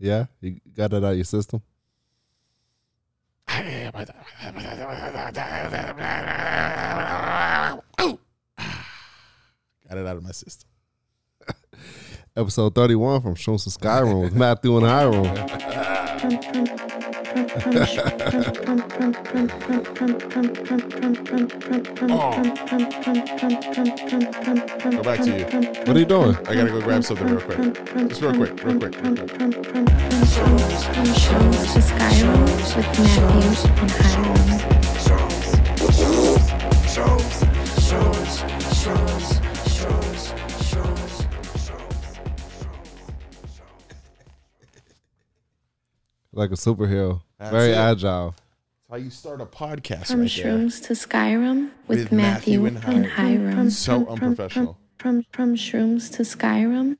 Yeah? You got that out of your system? Got it out of my system. Episode 31 from Shoots of Skyrim with Matthew and Hiram. Go back to you. What are you doing? I gotta go grab something real quick. Just real quick. Shoots of Skyrim with Matthew and Hiram. Like a superhero. That's very agile. That's how you start a podcast from right there. From shrooms to Skyrim with Matthew and Hiram. So unprofessional. From shrooms to Skyrim.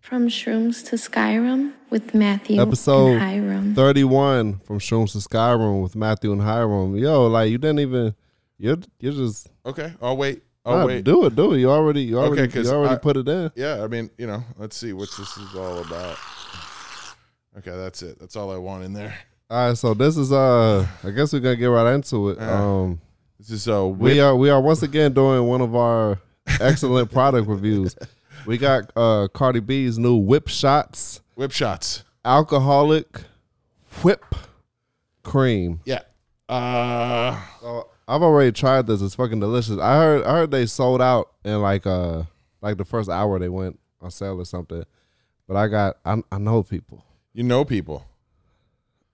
From shrooms to Skyrim with Matthew and Hiram. Episode 31 from shrooms to Skyrim with Matthew and Hiram. Yo, like you didn't even. You're just okay. Oh wait. Do it. You already put it in. Yeah, I mean, you know. Let's see what this is all about. Okay, that's it. That's all I want in there. All right, so this is I guess we're gonna get right into it. This is we are once again doing one of our excellent product reviews. We got Cardi B's new Whip Shots, alcoholic whip cream. Yeah. So I've already tried this. It's fucking delicious. I heard they sold out in like the first hour they went on sale or something. But I know people. You know people.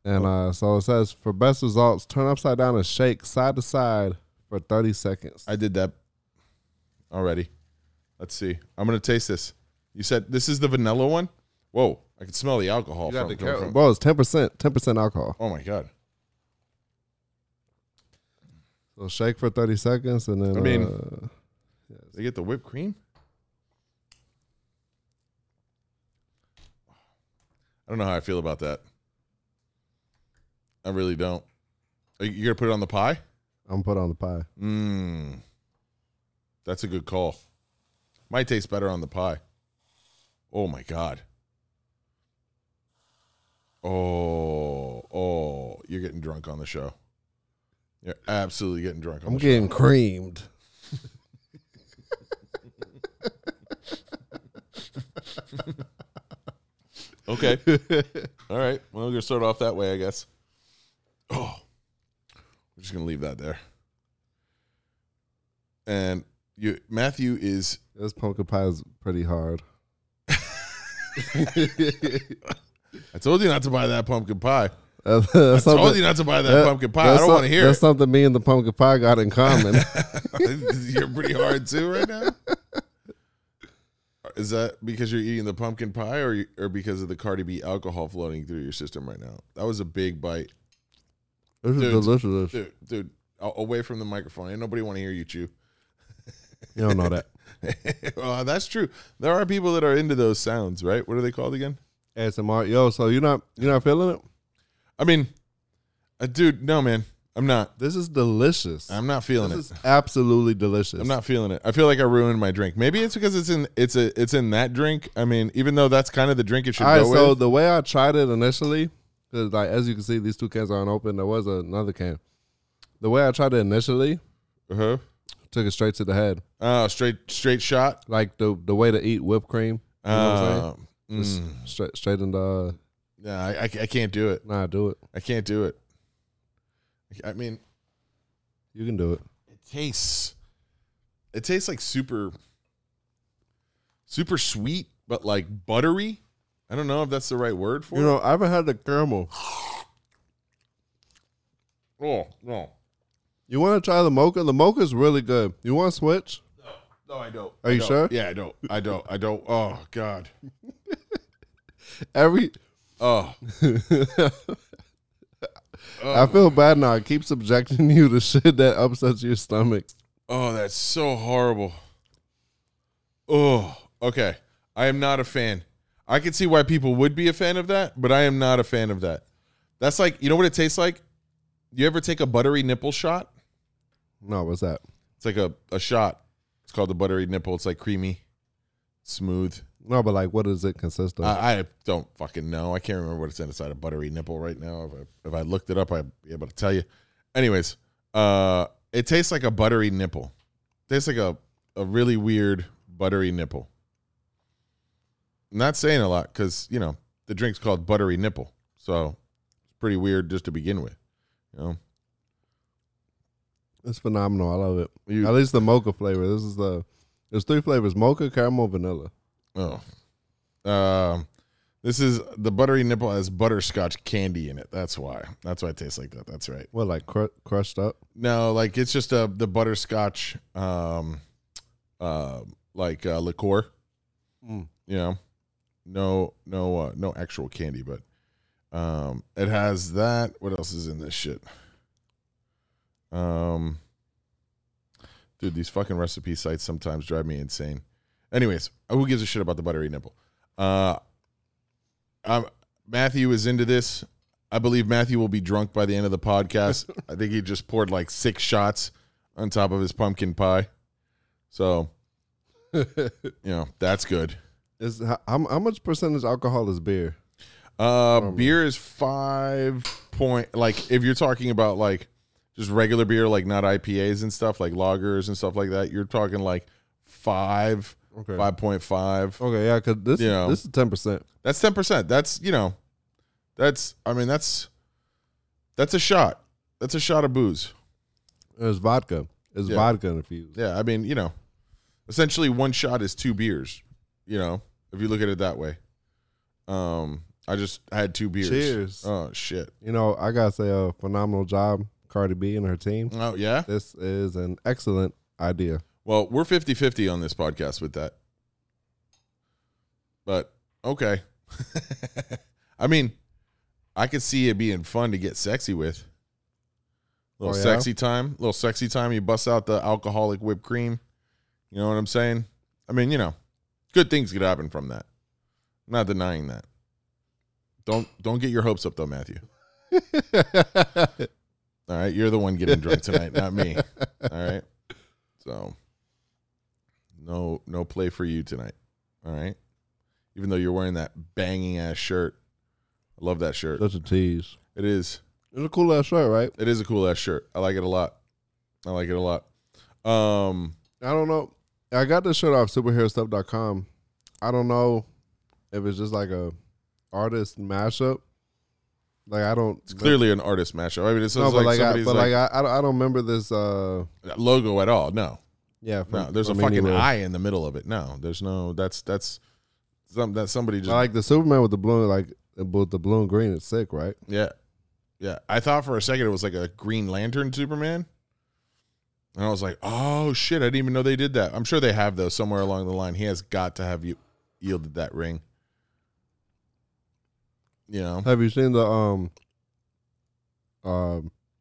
And so it says, for best results, turn upside down and shake side to side for 30 seconds. I did that already. Let's see. I'm going to taste this. You said this is the vanilla one? Whoa, I can smell the alcohol. Bro, it's 10% alcohol. Oh, my God. So shake for 30 seconds and then. I mean, they get the whipped cream? I don't know how I feel about that. I really don't. Are you going to put it on the pie? I'm put on the pie. That's a good call. Might taste better on the pie. Oh, my God. Oh, you're getting drunk on the show. You're absolutely getting drunk on the show. I'm getting creamed. Okay. All right. Well, we're going to start off that way, I guess. Oh. We're just going to leave that there. And Matthew is... This pumpkin pie is pretty hard. I told you not to buy that pumpkin pie. I don't want to hear it. That's something me and the pumpkin pie got in common. You're pretty hard, too, right now? Is that because you're eating the pumpkin pie or because of the Cardi B alcohol floating through your system right now? That was a big bite. This is delicious. Dude, away from the microphone. Ain't nobody want to hear you chew. You don't know that. Well, that's true. There are people that are into those sounds, right? What are they called again? ASMR. Yo, so you're not feeling it? I mean, dude, no, man. I'm not. This is delicious. I'm not feeling it. This is absolutely delicious. I'm not feeling it. I feel like I ruined my drink. Maybe it's because it's in that drink. I mean, even though that's kind of the drink it should go with. So the way I tried it initially, because like as you can see, these two cans aren't open. There was another can. The way I tried it initially, took it straight to the head. Oh, straight shot. Like the way to eat whipped cream. You know what I'm saying? Straight in the. Yeah, I can't do it. Nah, do it. I can't do it. I mean, you can do it. It tastes like super, super sweet, but like buttery. I don't know if that's the right word for it. You know, I haven't had the caramel. Oh, no. You want to try the mocha? The mocha's really good. You want to switch? No, I don't. Are you sure? Yeah, I don't. I don't. Oh, God. I feel bad now. I keep subjecting you to shit that upsets your stomach. Oh, that's so horrible. Oh, okay. I am not a fan. I can see why people would be a fan of that, but I am not a fan of that. That's like, you know what it tastes like? You ever take a buttery nipple shot? No, what's that? It's like a shot. It's called the buttery nipple. It's like creamy, smooth. No, but like, what does it consist of? I don't fucking know. I can't remember what it's inside a buttery nipple right now. If I looked it up, I'd be able to tell you. Anyways, it tastes like a buttery nipple. It tastes like a really weird buttery nipple. I'm not saying a lot because, you know, the drink's called buttery nipple. So it's pretty weird just to begin with, you know. It's phenomenal. I love it. At least the mocha flavor. There's three flavors: mocha, caramel, vanilla. Oh, this is the buttery nipple has butterscotch candy in it. That's why. That's why it tastes like that. That's right. What, like crushed up? No, like it's just the butterscotch, liqueur. Mm. You know, no actual candy, but it has that. What else is in this shit? Dude, these fucking recipe sites sometimes drive me insane. Anyways, who gives a shit about the buttery nipple? Matthew is into this. I believe Matthew will be drunk by the end of the podcast. I think he just poured like 6 shots on top of his pumpkin pie. So, you know, that's good. Is how much percentage alcohol is beer? Beer is 5 point. Like, if you're talking about like just regular beer, like not IPAs and stuff, like lagers and stuff like that, you're talking like 5. Okay. 5.5. Okay, yeah, because this is 10%. That's 10%. That's, you know, that's a shot. That's a shot of booze. It's vodka. It's vodka infused. Yeah, I mean, you know, essentially one shot is 2 beers, you know, if you look at it that way. I had 2 beers. Cheers. Oh, shit. You know, I got to say a phenomenal job, Cardi B and her team. Oh, yeah? This is an excellent idea. Well, we're 50-50 on this podcast with that. But, okay. I mean, I could see it being fun to get sexy with. Little sexy time. You bust out the alcoholic whipped cream. You know what I'm saying? I mean, you know, good things could happen from that. I'm not denying that. Don't get your hopes up, though, Matthew. All right, you're the one getting drunk tonight, not me. All right? So... No play for you tonight, all right? Even though you're wearing that banging-ass shirt. I love that shirt. That's a tease. It is. It's a cool-ass shirt, right? It is a cool-ass shirt. I like it a lot. I don't know. I got this shirt off superherostuff.com. I don't know if it's just like a artist mashup. Like, I don't... It's clearly an artist mashup. I mean, it's like somebody's like... I don't remember this... logo at all, no. Yeah, no, there's a fucking eye in the middle of it. No, there's no. That's something that somebody just like the Superman with the blue, like with the blue and green. It's sick, right? Yeah, yeah. I thought for a second it was like a Green Lantern Superman, and I was like, oh shit, I didn't even know they did that. I'm sure they have though somewhere along the line. He has got to have yielded that ring. You know. Have you seen the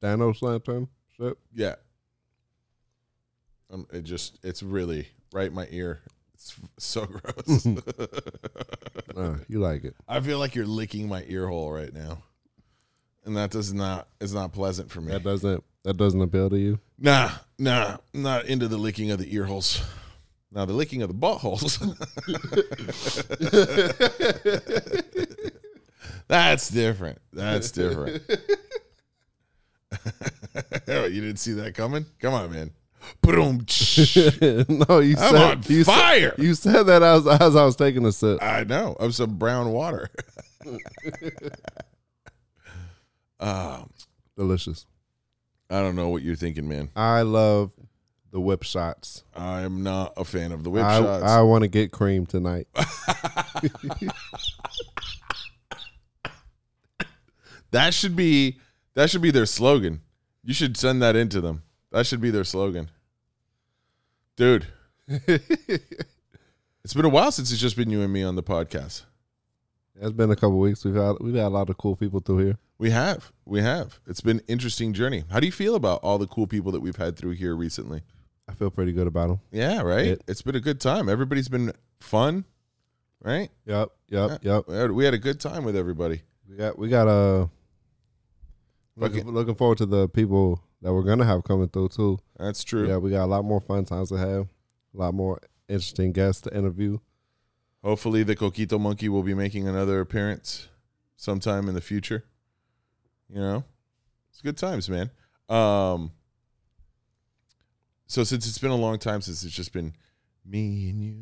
Thanos Lantern shit? Yeah. It's really right in my ear. It's so gross. You like it. I feel like you're licking my ear hole right now. And that is not pleasant for me. That doesn't appeal to you? Nah. I'm not into the licking of the ear holes. Now the licking of the buttholes. That's different. You didn't see that coming? Come on, man. Boom! No, I'm on fire. You said that as I was taking a sip. I know, of some brown water. Delicious. I don't know what you're thinking, man. I love the whip shots. I'm not a fan of the whip shots. I want to get cream tonight. That should be their slogan. You should send that into them. That should be their slogan. Dude. It's been a while since it's just been you and me on the podcast. It's been a couple weeks. We've had a lot of cool people through here. We have. It's been an interesting journey. How do you feel about all the cool people that we've had through here recently? I feel pretty good about them. Yeah, right? It's been a good time. Everybody's been fun, right? Yep. We had a good time with everybody. We got looking forward to the people that we're going to have coming through, too. That's true. Yeah, we got a lot more fun times to have, a lot more interesting guests to interview. Hopefully the Coquito Monkey will be making another appearance sometime in the future. You know, it's good times, man. So since it's been a long time since it's just been me and you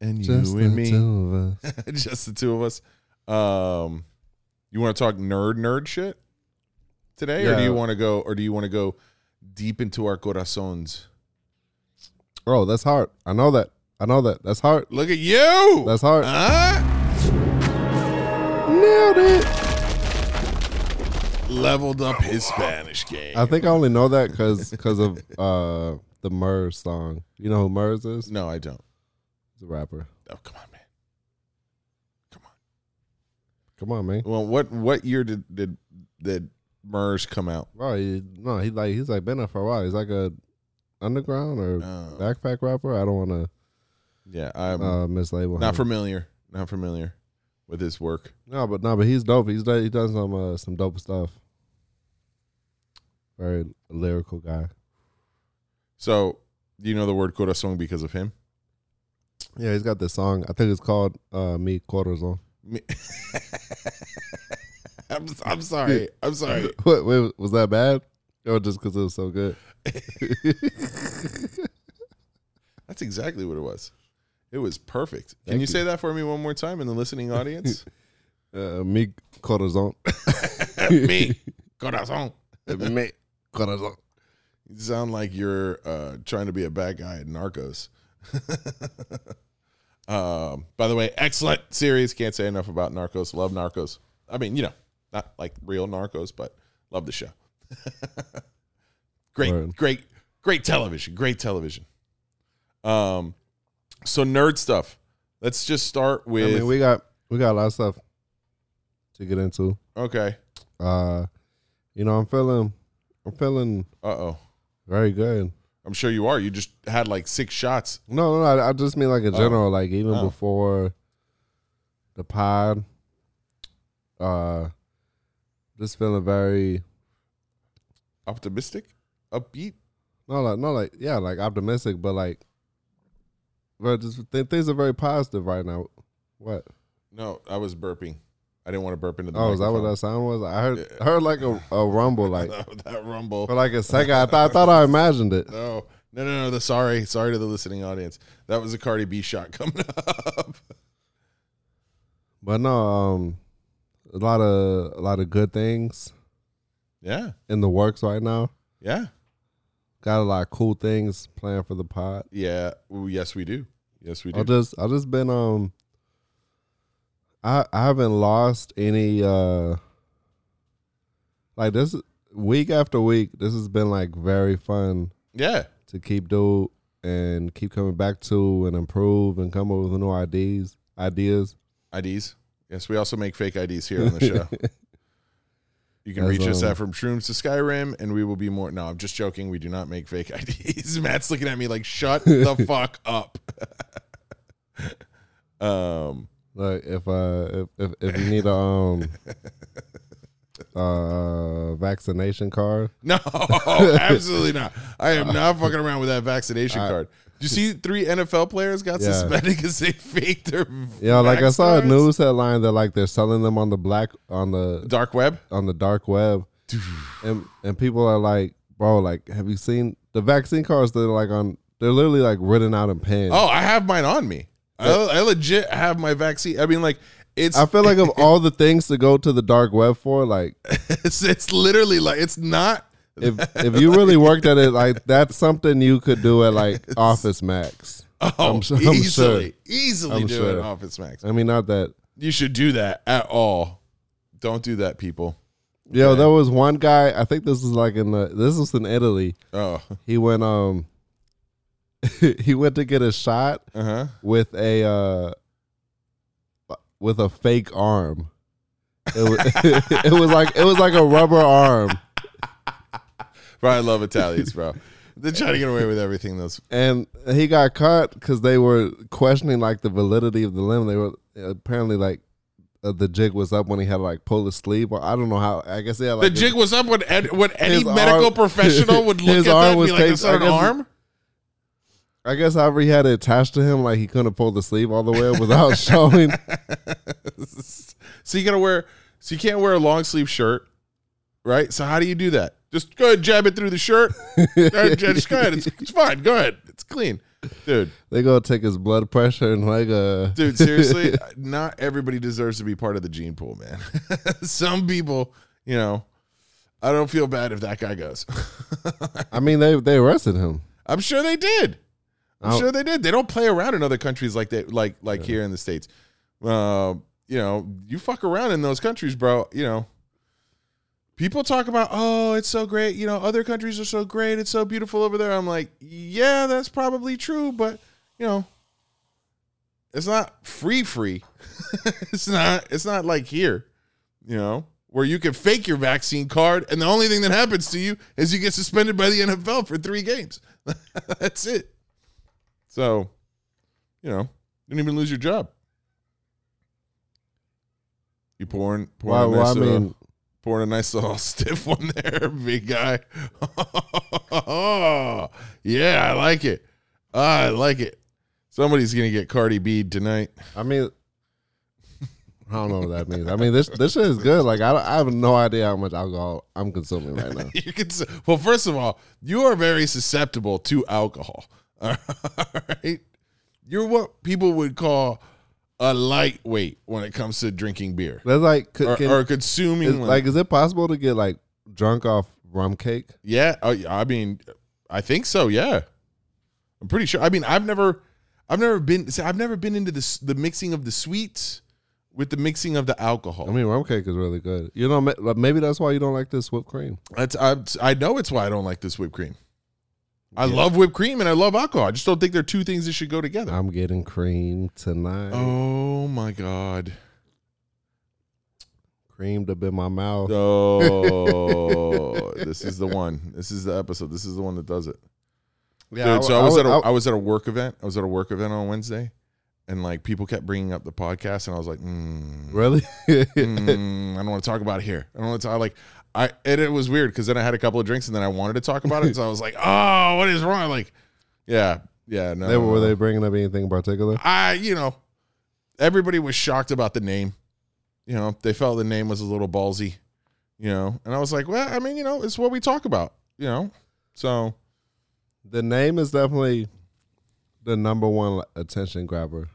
and just you and me, just the two of us. You want to talk nerd shit today, yeah. or do you want to go deep into our corazones? Oh, that's hard. I know that. That's hard. Look at you. That's hard. Nailed it. Leveled up his Spanish game. I think I only know that because of the Murs song. You know who Murs is? No, I don't. He's a rapper. Oh, come on, man. Come on, man. Well, what year did Murs come out? Bro, he's been up for a while. He's like a underground or backpack rapper. I don't want to. Yeah, I'm mislabel. Not familiar with his work. No, but he's dope. He does some dope stuff. Very lyrical guy. So, do you know the word corazón because of him? Yeah, he's got this song. I think it's called "Mi Corazón." I'm sorry. I'm sorry. Wait, was that bad? Or just because it was so good? That's exactly what it was. It was perfect. Can you say that for me one more time in the listening audience? Mi corazón. Mi corazón. Mi corazón. You sound like you're trying to be a bad guy at Narcos. By the way, excellent series. Can't say enough about Narcos. Love Narcos. I mean, you know, not like real Narcos, but love the show. Great television. Great television. So nerd stuff. Let's just start with. I mean, we got a lot of stuff to get into. Okay. You know, I'm feeling. Uh-oh. Very good. I'm sure you are. You just had like 6 shots. No. I just mean like in general, like even before the pod. Just feeling very optimistic, upbeat. Like optimistic, but like. But things are very positive right now. What? No, I was burping. I didn't want to burp into the microphone. Oh, is that what that sound was? I heard like a rumble. Like that rumble. For like a second, I thought I imagined it. No. Sorry to the listening audience. That was a Cardi B shot coming up. But no, a lot of good things. Yeah. In the works right now. Yeah. Got a lot of cool things planned for the pod. Yeah. Ooh, yes, we do. I've just been I haven't lost any like this week after week. This has been like very fun. Yeah. To keep doing and keep coming back to and improve and come up with new ideas. Yes, we also make fake IDs here on the show. You can reach us at From Shrooms to Skyrim, and we will be more... No, I'm just joking. We do not make fake IDs. Matt's looking at me like, shut the fuck up. Look, if you need a vaccination card... No, absolutely not. I am not fucking around with that vaccination card. Did you see 3 NFL players got suspended because they faked their like I saw a news headline that like they're selling them on the dark web. and people are like, bro, like, have you seen the vaccine cards? They're like they're literally like written out in pen. Oh, I have mine on me. I legit have my vaccine. I mean, like, I feel like of all the things to go to the dark web for, like, it's literally like it's not. If you really worked at it, like, that's something you could do at like Office Max. Oh, I'm sure. At Office Max. I mean, not that you should do that at all. Don't do that, people. Yo, there was one guy. I think this was in Italy. Oh, he went to get a shot with a fake arm. It was like a rubber arm. Bro, I love Italians, bro. They're trying to get away with everything. And he got caught because they were questioning like the validity of the limb. They were apparently like the jig was up when he had to like pull his sleeve. Or I don't know how. I guess yeah. Like, the jig was up when any medical professional would look at that and be like, "Is that an arm?" I guess however he had it attached to him, like he couldn't pull the sleeve all the way up without showing. So you gotta wear. So you can't wear a long sleeve shirt, right? So how do you do that? Just go ahead and jab it through the shirt. Just go ahead. It's fine. Go ahead. It's clean. Dude. They go take his blood pressure and like a... Dude, seriously, not everybody deserves to be part of the gene pool, man. Some people, you know, I don't feel bad if that guy goes. I mean, they arrested him. I'm sure they did. They don't play around in other countries like that, like here in the States. You know, you fuck around in those countries, bro, you know. People talk about, oh, it's so great. You know, other countries are so great. It's so beautiful over there. I'm like, yeah, that's probably true. But, you know, it's not free. It's not like here, you know, where you can fake your vaccine card. And the only thing that happens to you is you get suspended by the NFL for 3 games. That's it. So, you know, you didn't even lose your job. You pouring well, I mean, pouring a nice little stiff one there, big guy. Oh, yeah, I like it. I like it. Somebody's going to get Cardi B tonight. I mean, I don't know what that means. I mean, this shit is good. Like, I have no idea how much alcohol I'm consuming right now. Well, first of all, you are very susceptible to alcohol. All right? You're what people would call a lightweight when it comes to drinking beer. That's like or consuming. Is it possible to get like drunk off rum cake? Yeah, I mean, I think so. Yeah, I'm pretty sure. I mean, I've never been into the mixing of the sweets with the mixing of the alcohol. I mean, rum cake is really good. You know, maybe that's why you don't like this whipped cream. I know it's why I don't like this whipped cream. I love whipped cream and I love alcohol. I just don't think they're two things that should go together. I'm getting cream tonight. Oh, my God. Creamed up in my mouth. Oh, this is the one. This is the episode. This is the one that does it. Yeah, dude, I was at a work event on Wednesday. And, like, people kept bringing up the podcast. And I was like, really? I don't want to talk about it here. I don't want to talk. Like, and it was weird because then I had a couple of drinks and then I wanted to talk about it. So I was like, oh, what is wrong? Like, yeah, no. Were they bringing up anything in particular? You know, everybody was shocked about the name. You know, they felt the name was a little ballsy, you know. And I was like, well, I mean, you know, it's what we talk about, you know. So the name is definitely the number one attention grabber.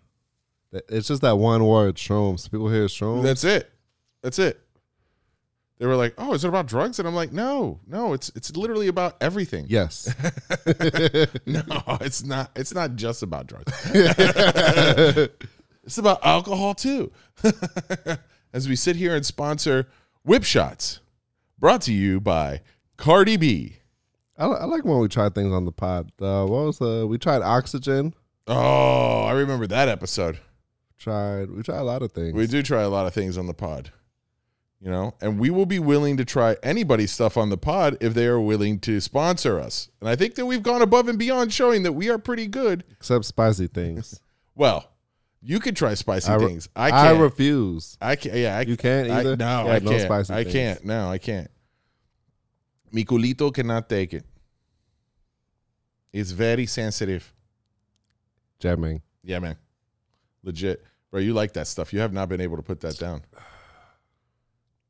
It's just that one word, shrooms. People hear shrooms. That's it. They were like, oh, is it about drugs? And I'm like, no, it's literally about everything. Yes. No, it's not just about drugs. It's about alcohol too. As we sit here and sponsor Whip Shots, brought to you by Cardi B. I like when we try things on the pod. We tried Oxygen. Oh, I remember that episode. We try a lot of things. We do try a lot of things on the pod. You know, and we will be willing to try anybody's stuff on the pod if they are willing to sponsor us. And I think that we've gone above and beyond showing that we are pretty good. Except spicy things. Well, you could try spicy things. I can't. I refuse. I can't. Yeah, you can't either? I can't. No spicy things. I can't. Mi culito cannot take it. It's very sensitive. Jamming. Yeah, man. Legit. Bro, you like that stuff. You have not been able to put that down.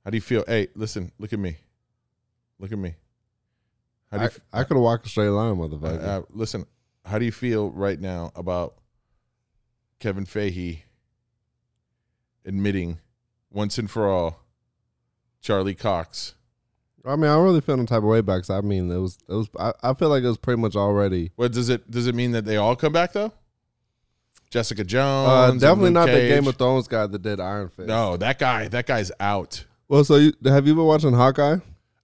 How do you feel? Hey, listen, look at me. Look at me. How do you I could have walked a straight line, motherfucker. Listen, how do you feel right now about Kevin Feige admitting once and for all Charlie Cox? I mean, I really feel no type of way back. So I mean, it was. I feel like it was pretty much already. What does it mean that they all come back though? Jessica Jones. Definitely not Cage. The Game of Thrones guy that did Iron Fist. No, that guy's out. Well, so have you been watching Hawkeye?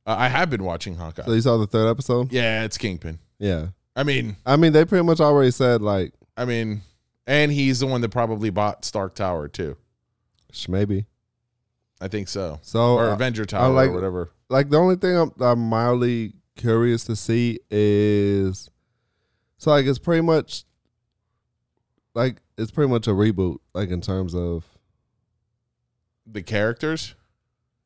I have been watching Hawkeye. So you saw the 3rd episode? Yeah, it's Kingpin. Yeah. I mean, they pretty much already said, like... I mean, and he's the one that probably bought Stark Tower, too. Maybe. I think so. Or Avenger Tower or whatever. Like, the only thing I'm mildly curious to see is... So, like, it's pretty much... Like, it's pretty much a reboot, like, in terms of... The characters?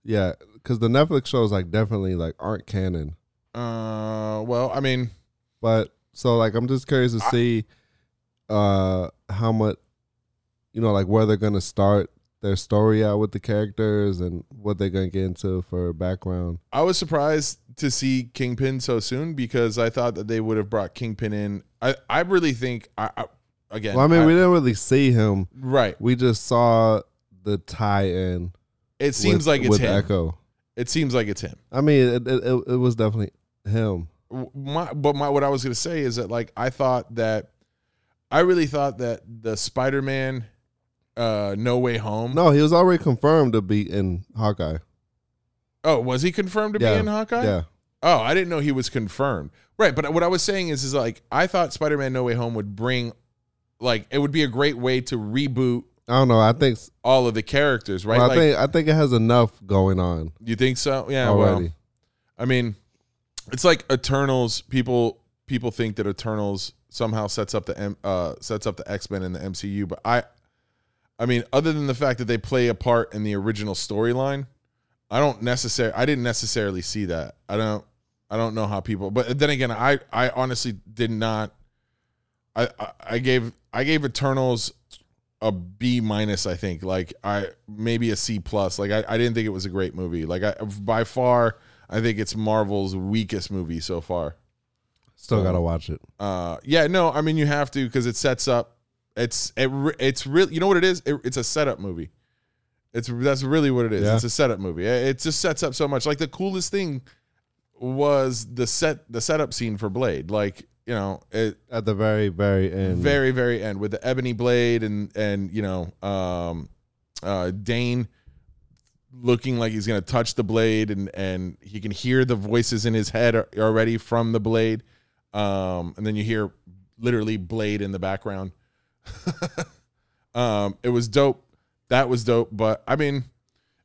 Yeah, because the Netflix shows, like, definitely, like, aren't canon. Well, I mean... But So like, I'm just curious to see how much, you know, like where they're going to start their story out with the characters and what they're going to get into for background. I was surprised to see Kingpin so soon because I thought that they would have brought Kingpin in. I really think, again. Well, I mean, we didn't really see him. Right. We just saw the tie-in. It seems like it's with him. Echo. It seems like it's him. I mean, it was definitely him. What I was going to say is that, like, I really thought that the Spider-Man No Way Home. No, he was already confirmed to be in Hawkeye. Oh, was he confirmed to be in Hawkeye? Yeah. Oh, I didn't know he was confirmed. Right, but what I was saying is like, I thought Spider-Man No Way Home would bring, like, it would be a great way to reboot. I don't know. I think all of the characters, right? Well, I think it has enough going on. You think so? Yeah. Already. Well, I mean, it's like Eternals. People think that Eternals somehow sets up the X-Men in the MCU, but I mean, other than the fact that they play a part in the original storyline, I didn't necessarily see that. I don't know how people. But then again, I honestly did not. I gave Eternals a B-, I think, like maybe a C+. Like I didn't think it was a great movie. Like by far, I think it's Marvel's weakest movie so far. Still gotta watch it. Yeah, no, I mean you have to because it sets up. It's really, you know what it is? It's a setup movie. That's really what it is. Yeah. It's a setup movie. It just sets up so much. Like the coolest thing was the setup scene for Blade. Like, you know, at the very, very end. Very, very end with the ebony blade and you know, Dane looking like he's gonna touch the blade and he can hear the voices in his head already from the blade. And then you hear literally Blade in the background. It was dope. That was dope, but I mean,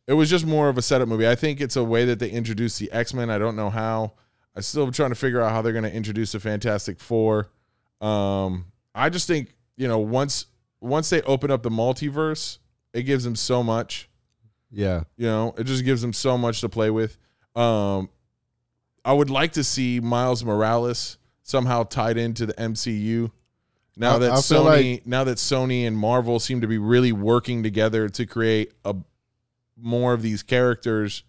it was just more of a setup movie. I think it's a way that they introduced the X-Men. I don't know how. I'm still trying to figure out how they're going to introduce the Fantastic Four. I just think, you know, once they open up the multiverse, it gives them so much. Yeah. You know, it just gives them so much to play with. I would like to see Miles Morales somehow tied into the MCU. Now that Sony and Marvel seem to be really working together to create more of these characters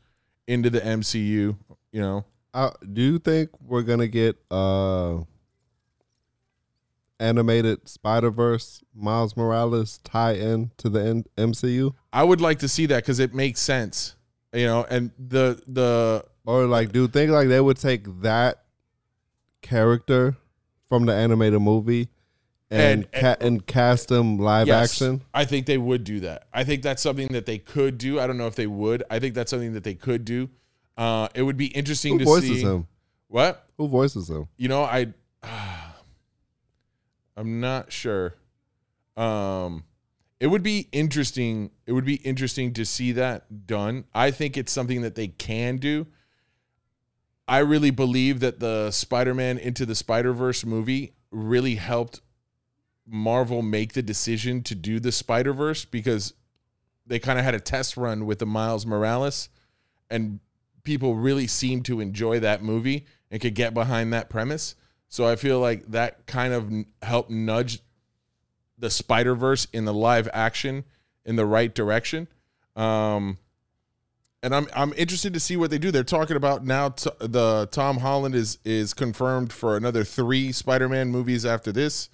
into the MCU, you know. Do you think we're going to get animated Spider-Verse Miles Morales tie in to the MCU? I would like to see that because it makes sense, you know, and or like, do you think like they would take that character from the animated movie and cast them live action? I think they would do that. I think that's something that they could do. I don't know if they would. I think that's something that they could do. It would be interesting to see. Who voices him? What? Who voices him? You know, I'm not sure. It would be interesting. It would be interesting to see that done. I think it's something that they can do. I really believe that the Spider-Man Into the Spider-Verse movie really helped Marvel make the decision to do the Spider-Verse because they kind of had a test run with the Miles Morales and people really seemed to enjoy that movie and could get behind that premise. So I feel like that kind of helped nudge the Spider-Verse in the live action in the right direction. And I'm interested to see what they do. They're talking about now the Tom Holland is confirmed for another 3 Spider-Man movies after this.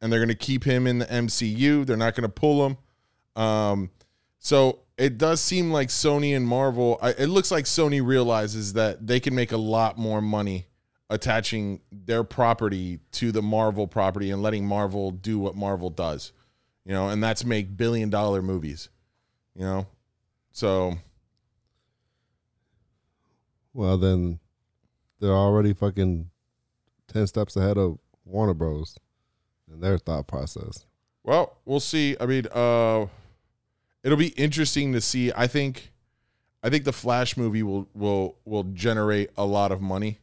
And they're going to keep him in the MCU. They're not going to pull him. So it does seem like Sony and Marvel, it looks like Sony realizes that they can make a lot more money attaching their property to the Marvel property and letting Marvel do what Marvel does, you know, and that's make billion-dollar movies, you know? So. Well, then they're already fucking 10 steps ahead of Warner Bros. And their thought process. Well, we'll see. I mean, it'll be interesting to see. I think the Flash movie will generate a lot of money,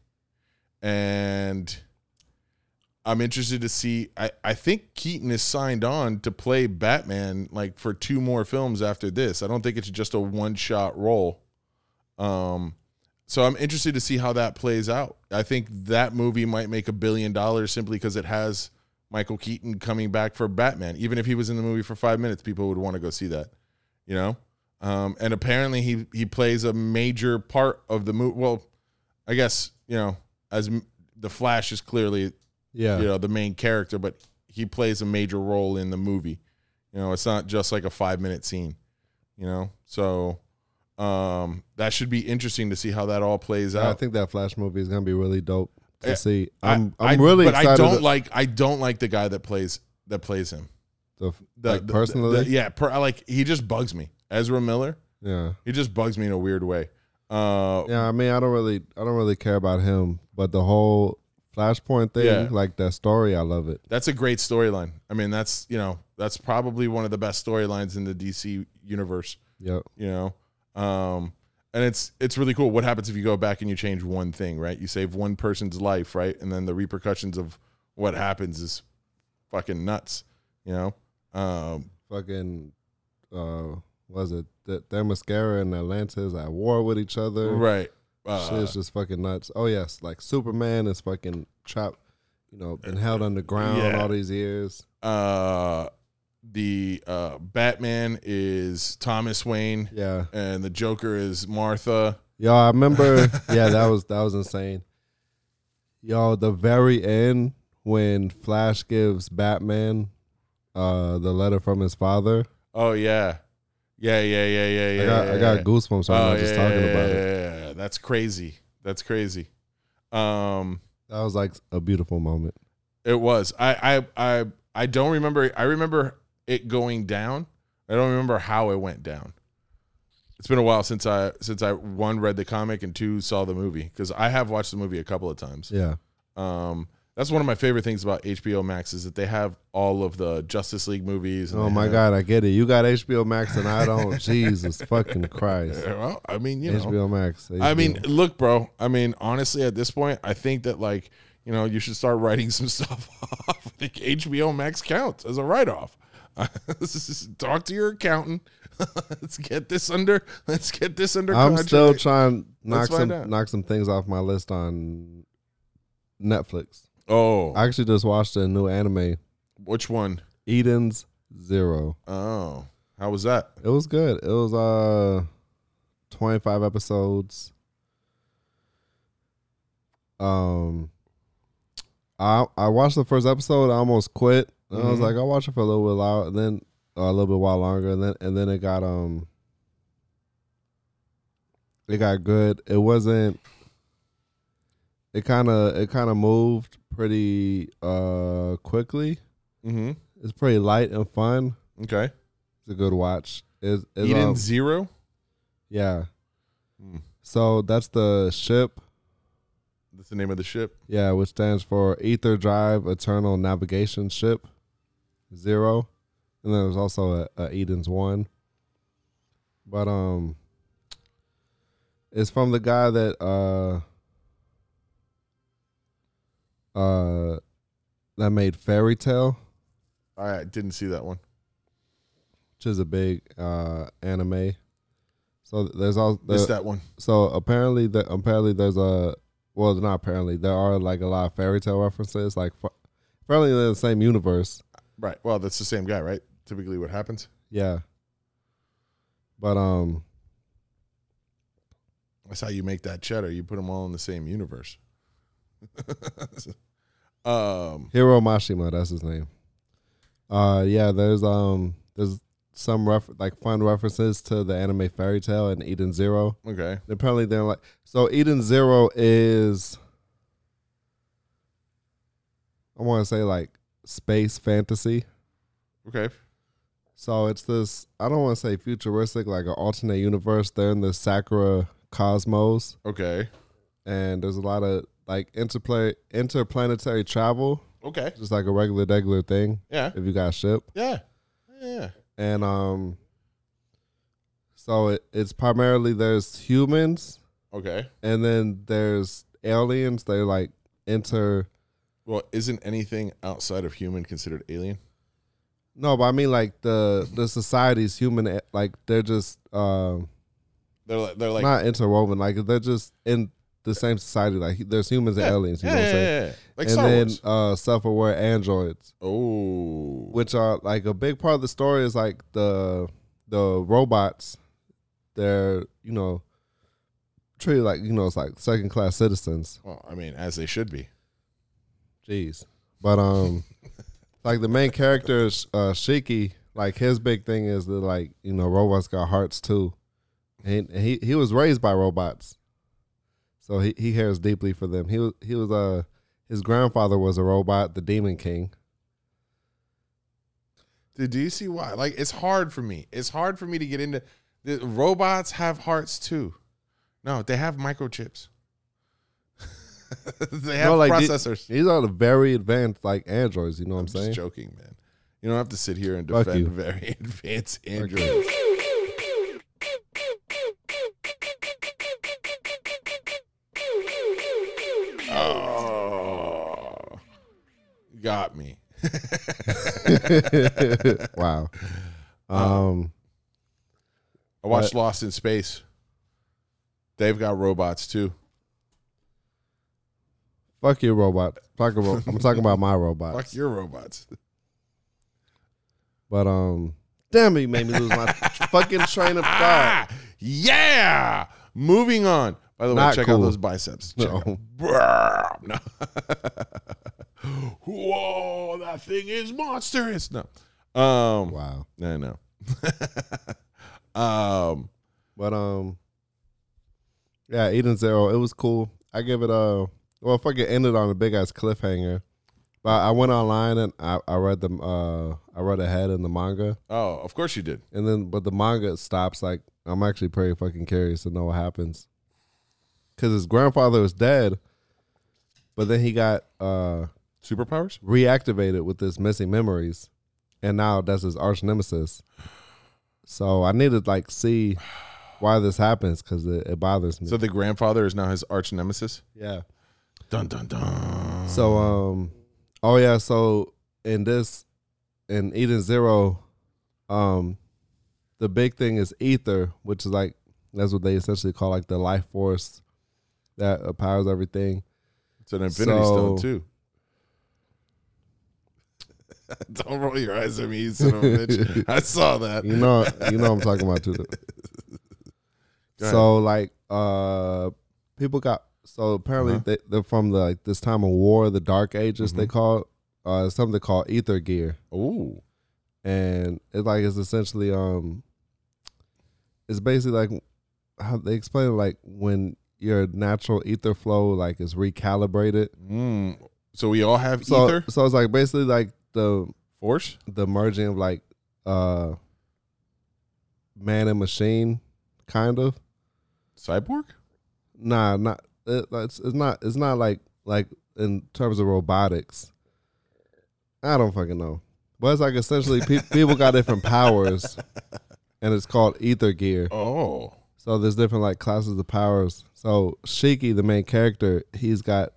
and I'm interested to see. I think Keaton is signed on to play Batman like for 2 more films after this. I don't think it's just a one-shot role. So I'm interested to see how that plays out. I think that movie might make $1 billion simply because it has Michael Keaton coming back for Batman. Even if he was in the movie for 5 minutes, people would want to go see that, you know? And apparently he plays a major part of the movie. Well, I guess, you know, as the Flash is clearly, you know, the main character, but he plays a major role in the movie. You know, it's not just like a 5-minute scene, you know? So that should be interesting to see how that all plays out. I think that Flash movie is going to be really dope to see. I'm really excited. But I don't like the guy that plays him. Personally? He just bugs me. Ezra Miller? Yeah. He just bugs me in a weird way. Yeah, I mean, I don't really care about him, but the whole Flashpoint thing, like that story, I love it. That's a great storyline. I mean, that's probably one of the best storylines in the DC universe. Yep. You know. And it's really cool. What happens if you go back and you change one thing, right? You save one person's life, right? And then the repercussions of what happens is fucking nuts, you know? Was it that Themyscira and Atlantis at war with each other? Right. Shit's just fucking nuts. Oh, yes. Like Superman is fucking trapped, you know, been held underground all these years. The Batman is Thomas Wayne. Yeah. And the Joker is Martha. Yo, I remember. Yeah, that was insane. Yo, the very end when Flash gives Batman the letter from his father. Oh, yeah. Yeah. I got goosebumps talking about it. Yeah, that's crazy. That was like a beautiful moment. It was. I don't remember. I remember it going down. I don't remember how it went down. It's been a while since I one read the comic and two saw the movie, because I have watched the movie a couple of times. Yeah. That's one of my favorite things about HBO Max is that they have all of the Justice League movies. And God, I get it. You got HBO Max and I don't. Jesus fucking Christ. Well, I mean, you know. HBO Max. HBO. I mean, look, bro. I mean, honestly, at this point, I think that, like, you know, you should start writing some stuff off. I think HBO Max counts as a write-off. Talk to your accountant. Let's get this under contract. I'm still trying to knock some things off my list on Netflix. Oh, I actually just watched a new anime. Which one? Eden's Zero. Oh, how was that? It was good. It was 25 episodes. I watched the first episode. I almost quit. And I was like, I'll watch it for a little bit while longer, and then it got good. It wasn't. It kind of moved pretty quickly. Mm-hmm. It's pretty light and fun. Okay, it's a good watch. It's Eden Zero. Yeah. So that's the ship. That's the name of the ship. Yeah, which stands for Ether Drive Eternal Navigation Ship Zero, and then there's also a Eden's One. But it's from the guy that that made Fairy Tail. I didn't see that one. Which is a big anime. So there's all missed that one. So apparently there's a, well, not apparently, there are like a lot of Fairy Tail references. Like apparently they're the same universe. Right. Well, that's the same guy, right? Typically, what happens? Yeah. But that's how you make that cheddar. You put them all in the same universe. Hiro Mashima, that's his name. There's some fun references to the anime Fairy Tail and Eden Zero. Okay. Apparently they're like, so Eden Zero is, I want to say, like space fantasy. Okay. So it's this, I don't want to say futuristic, like an alternate universe. They're in the Sakura cosmos. Okay. And there's a lot of like interplanetary travel. Okay. Just like a regular thing. Yeah. If you got a ship. Yeah. Yeah. And so it's primarily there's humans. Okay. And then there's aliens. They're like Well, isn't anything outside of human considered alien? No, but I mean like the society's human, like they're just They're like not interwoven. Like they're just in the same society. Like there's humans and aliens. You know what I'm saying? Like and then self-aware androids. Oh, which are like a big part of the story is like the robots. They're treated like it's like second-class citizens. Well, I mean, as they should be. Jeez, but like the main character Shiki. Like his big thing is that robots got hearts too. And he was raised by robots, so he cares deeply for them. He was his grandfather was a robot, the Demon King. Dude, do you see why? Like it's hard for me. It's hard for me to get into. The robots have hearts too. No, they have microchips. They have processors. These are the very advanced androids. You know what I'm saying? Just joking, man. You don't have to sit here and defend very advanced androids. Got me. Wow. I watched Lost in Space. They've got robots too. Fuck your robot. I'm talking about my robots. Fuck your robots. But damn it, you made me lose my fucking train of thought. Yeah. Moving on. By the way, check out those biceps. No. Whoa, that thing is monstrous. No. Wow. I know. Yeah, Eden Zero. It was cool. I give it well, fuck it, ended on a big ass cliffhanger. But I went online and I read ahead in the manga. Oh, of course you did. And then, but the manga stops. Like, I'm actually pretty fucking curious to know what happens. Because his grandfather was dead, but then he got superpowers, reactivated with this missing memories, and now that's his arch nemesis. So I needed to see why this happens because it bothers me. So the grandfather is now his arch nemesis? Yeah. Dun dun dun. So oh yeah, so in Eden Zero, the big thing is ether, which is that's what they essentially call the life force that powers everything. It's an infinity stone too. Don't roll your eyes at me, you son of a bitch. I saw that. You know what I'm talking about too. So people got apparently they're from this time of war, the Dark Ages. Mm-hmm. They call something called ether gear. Ooh, and it's essentially it's basically how they explain it, when your natural ether flow is recalibrated. Mm. So we all have ether. So it's basically the force, the merging of man and machine, kind of cyborg. Nah, not it's not like in terms of robotics. I don't fucking know, but it's essentially people got different powers, and it's called ether gear. Oh. So there's different classes of powers. So Shiki, the main character, he's got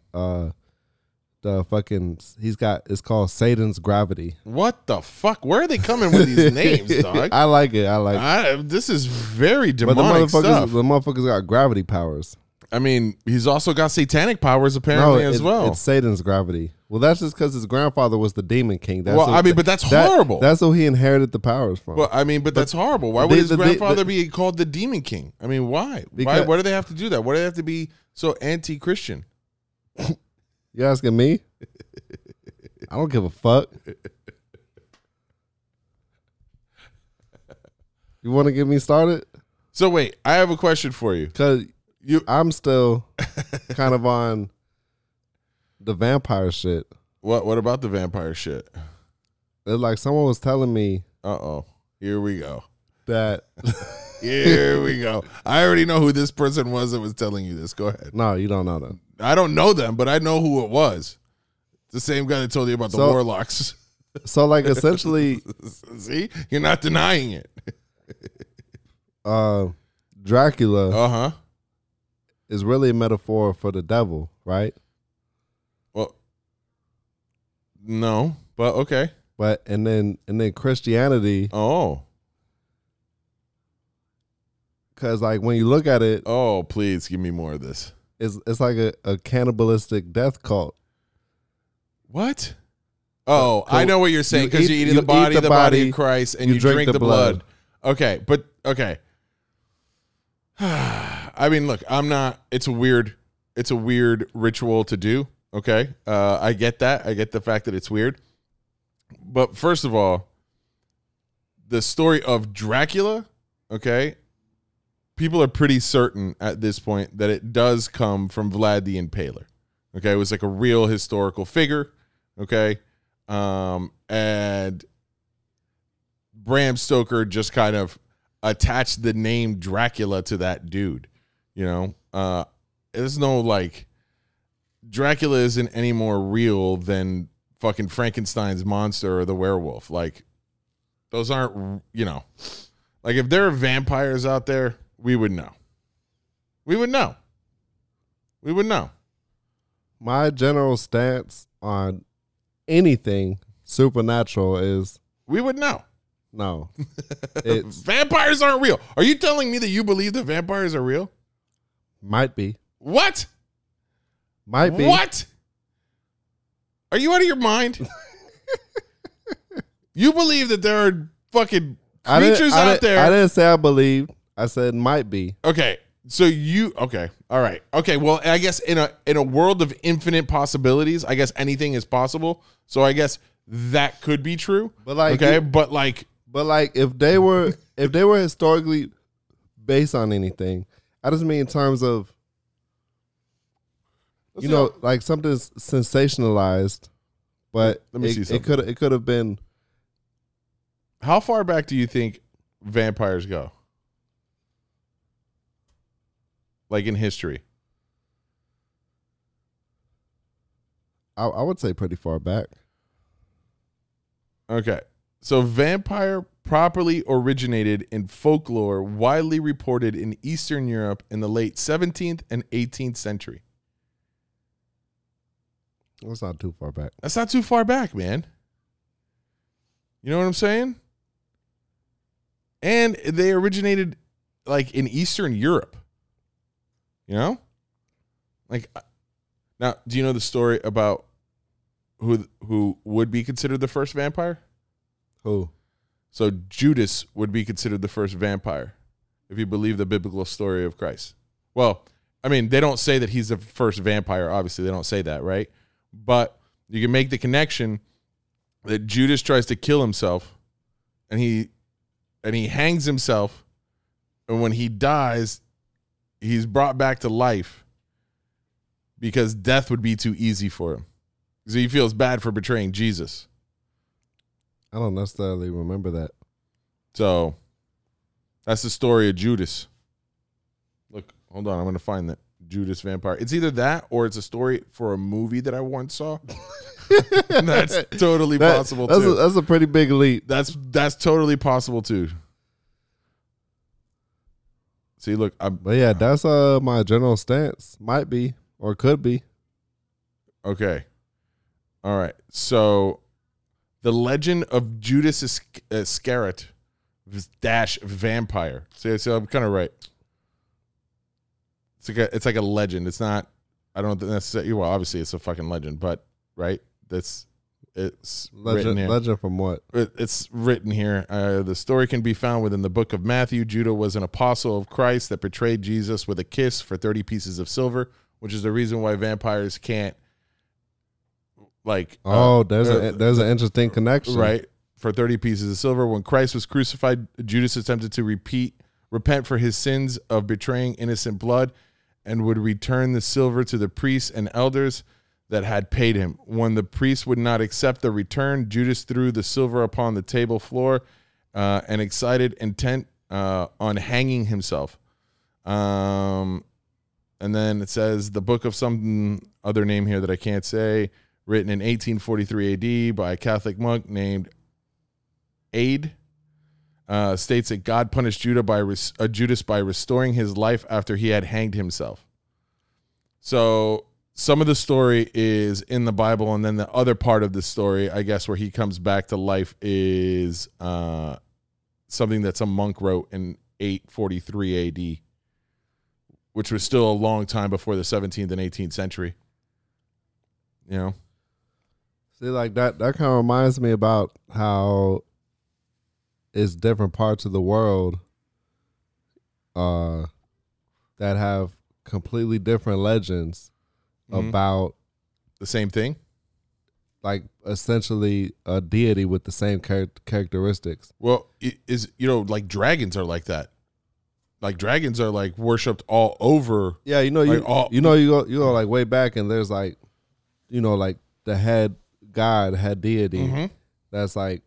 it's called Satan's gravity. What the fuck? Where are they coming with these names, dog? I like it. This is very demonic stuff. The motherfucker's got gravity powers. I mean, he's also got satanic powers apparently as well. It's Satan's gravity. Well, that's just because his grandfather was the Demon King. But that's horrible. That's who he inherited the powers from. Well, I mean, but that's horrible. Why would his grandfather be called the Demon King? I mean, why? Why do they have to do that? Why do they have to be so anti-Christian? You asking me? I don't give a fuck. You want to get me started? So wait, I have a question for you. Because I'm still kind of on the vampire shit. What about the vampire shit? It's someone was telling me. Uh-oh. Here we go. Here we go. I already know who this person was that was telling you this. Go ahead. No, you don't know them. I don't know them, but I know who it was. The same guy that told you about the warlocks. So essentially. See? You're not denying it. Dracula. Uh-huh. Is really a metaphor for the devil, right? Well, no, but okay. But and then Christianity. Oh, Because like when you look at it, oh please give me more of this. It's like a cannibalistic death cult. What? Oh, I know what you're saying. Because you're eating the body of Christ, and you drink the blood. Okay, but okay. I mean, look, I'm not. It's a weird ritual to do. Okay, I get that. I get the fact that it's weird. But first of all, the story of Dracula. Okay. People are pretty certain at this point that it does come from Vlad the Impaler. Okay, it was like a real historical figure. Okay, and Bram Stoker just kind of attached the name Dracula to that dude. You know, there's no like Dracula isn't any more real than fucking Frankenstein's monster or the werewolf. Like those aren't, you know, like if there are vampires out there. We would know. My general stance on anything supernatural is... We would know. No. Vampires aren't real. Are you telling me that you believe that vampires are real? Might be. What? Might be. What? Are you out of your mind? You believe that there are fucking creatures out there. I didn't say I believed. I said might be. Okay. So you okay. All right. Okay. Well, I guess in a world of infinite possibilities, I guess anything is possible. So I guess that could be true. But like okay, but like if they were historically based on anything, I just mean in terms of you know, like something's sensationalized, but it could have been. How far back do you think vampires go? Like in history, I would say pretty far back. Okay, so vampire properly originated in folklore, widely reported in Eastern Europe in the late 17th and 18th century. That's not too far back. That's not too far back, man. You know what I'm saying? And they originated like in Eastern Europe. You know, like now, do you know the story about who would be considered the first vampire? Who? So Judas would be considered the first vampire if you believe the biblical story of Christ. Well, I mean, they don't say that he's the first vampire. Obviously, they don't say that, right? But you can make the connection that Judas tries to kill himself and he hangs himself. And when he dies, he's brought back to life because death would be too easy for him. So he feels bad for betraying Jesus. I don't necessarily remember that. So that's the story of Judas. Look, hold on. I'm going to find that Judas vampire. It's either that or it's a story for a movie that I once saw. That's totally possible too. That's a pretty big leap. That's totally possible too. See, look, but yeah, that's my general stance. Might be or could be. Okay. All right. So the legend of Judas Iscariot -- vampire. So I'm kind of right. It's like a legend. It's not, I don't necessarily, well, obviously it's a fucking legend, but right? It's legend, here. Legend from what? It's written here. The story can be found within the book of Matthew. Judas was an apostle of Christ that betrayed Jesus with a kiss for 30 pieces of silver, which is the reason why vampires can't like. Oh, there's an interesting connection, right? For 30 pieces of silver. When Christ was crucified, Judas attempted to repent for his sins of betraying innocent blood and would return the silver to the priests and elders that had paid him. When the priest would not accept the return, Judas threw the silver upon the table floor and excited intent on hanging himself. And then it says the book of some other name here that I can't say, written in 1843 AD by a Catholic monk named Ade, states that God punished Judas by restoring his life after he had hanged himself. So some of the story is in the Bible, and then the other part of the story, I guess, where he comes back to life is something that some monk wrote in 843 AD, which was still a long time before the 17th and 18th century. You know? See, like that kind of reminds me about how it's different parts of the world that have completely different legends about the same thing. Like essentially a deity with the same characteristics. Well, it is, you know, like dragons are like that. Like dragons are like worshipped all over. Yeah, you know, like you go like way back, and there's like, you know, like the head god, head deity that's like,